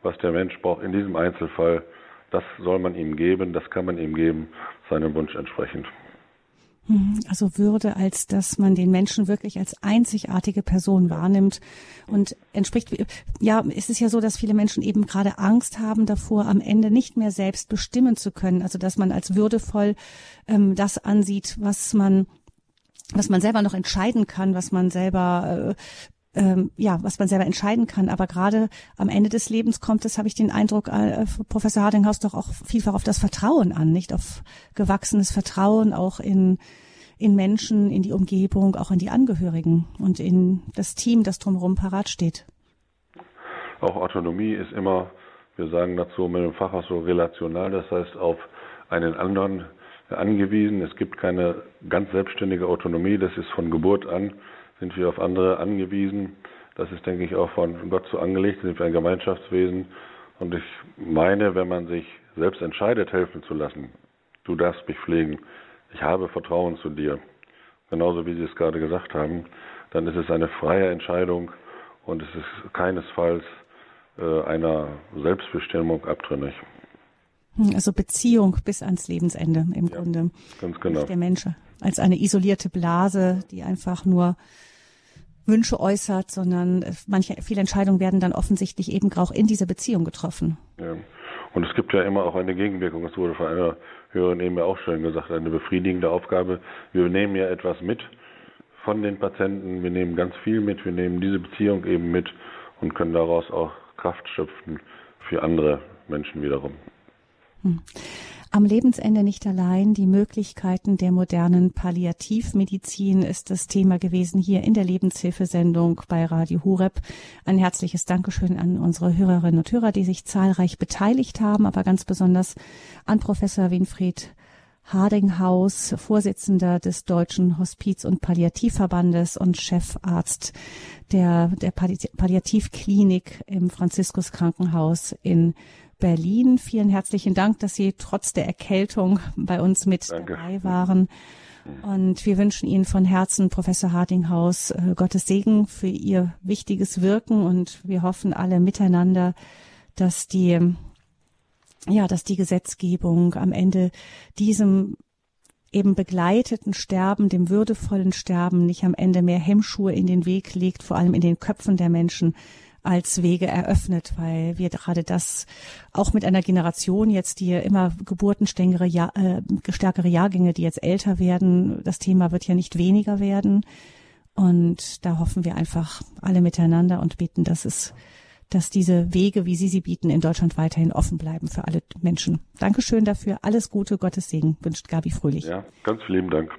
was der Mensch braucht in diesem Einzelfall, das soll man ihm geben, das kann man ihm geben, seinem Wunsch entsprechend. Also Würde, als dass man den Menschen wirklich als einzigartige Person wahrnimmt und entspricht, ja, es ist ja so, dass viele Menschen eben gerade Angst haben davor, am Ende nicht mehr selbst bestimmen zu können, also dass man als würdevoll ähm, das ansieht, was man, was man selber noch entscheiden kann, was man selber äh, ähm, ja, was man selber entscheiden kann. Aber gerade am Ende des Lebens kommt es, habe ich den Eindruck, äh, Professor Hardinghaus, doch auch vielfach auf das Vertrauen an, nicht? Auf gewachsenes Vertrauen auch in in Menschen, in die Umgebung, auch in die Angehörigen und in das Team, das drumherum parat steht. Auch Autonomie ist immer, wir sagen dazu mit dem Fachhaus so relational, das heißt auf einen anderen angewiesen. Es gibt keine ganz selbstständige Autonomie, das ist von Geburt an, sind wir auf andere angewiesen. Das ist, denke ich, auch von Gott so angelegt, sind wir ein Gemeinschaftswesen. Und ich meine, wenn man sich selbst entscheidet, helfen zu lassen, du darfst mich pflegen, ich habe Vertrauen zu dir, genauso wie Sie es gerade gesagt haben, dann ist es eine freie Entscheidung und es ist keinesfalls äh, einer Selbstbestimmung abtrünnig. Also Beziehung bis ans Lebensende im ja, Grunde. Ganz genau. Nicht der Mensch als eine isolierte Blase, die einfach nur Wünsche äußert, sondern manche, viele Entscheidungen werden dann offensichtlich eben auch in dieser Beziehung getroffen. Ja. Und es gibt ja immer auch eine Gegenwirkung. Es wurde von einer Hörerin eben auch schön gesagt, eine befriedigende Aufgabe. Wir nehmen ja etwas mit von den Patienten. Wir nehmen ganz viel mit. Wir nehmen diese Beziehung eben mit und können daraus auch Kraft schöpfen für andere Menschen wiederum. Hm. Am Lebensende nicht allein, die Möglichkeiten der modernen Palliativmedizin ist das Thema gewesen hier in der Lebenshilfesendung bei Radio Horeb. Ein herzliches Dankeschön an unsere Hörerinnen und Hörer, die sich zahlreich beteiligt haben, aber ganz besonders an Professor Winfried Hardinghaus, Vorsitzender des Deutschen Hospiz- und Palliativverbandes und Chefarzt der, der Palliativklinik im Franziskus-Krankenhaus in Berlin. Vielen herzlichen Dank, dass Sie trotz der Erkältung bei uns mit Danke. dabei waren. Und wir wünschen Ihnen von Herzen, Professor Hardinghaus, Gottes Segen für Ihr wichtiges Wirken. Und wir hoffen alle miteinander, dass die, ja, dass die Gesetzgebung am Ende diesem eben begleiteten Sterben, dem würdevollen Sterben, nicht am Ende mehr Hemmschuhe in den Weg legt, vor allem in den Köpfen der Menschen, als Wege eröffnet, weil wir gerade das auch mit einer Generation jetzt, die immer geburtenstärkere Jahr, äh, stärkere Jahrgänge, die jetzt älter werden, das Thema wird ja nicht weniger werden. Und da hoffen wir einfach alle miteinander und beten, dass es, dass diese Wege, wie Sie sie bieten, in Deutschland weiterhin offen bleiben für alle Menschen. Dankeschön dafür. Alles Gute, Gottes Segen, wünscht Gabi Fröhlich. Ja, ganz vielen Dank.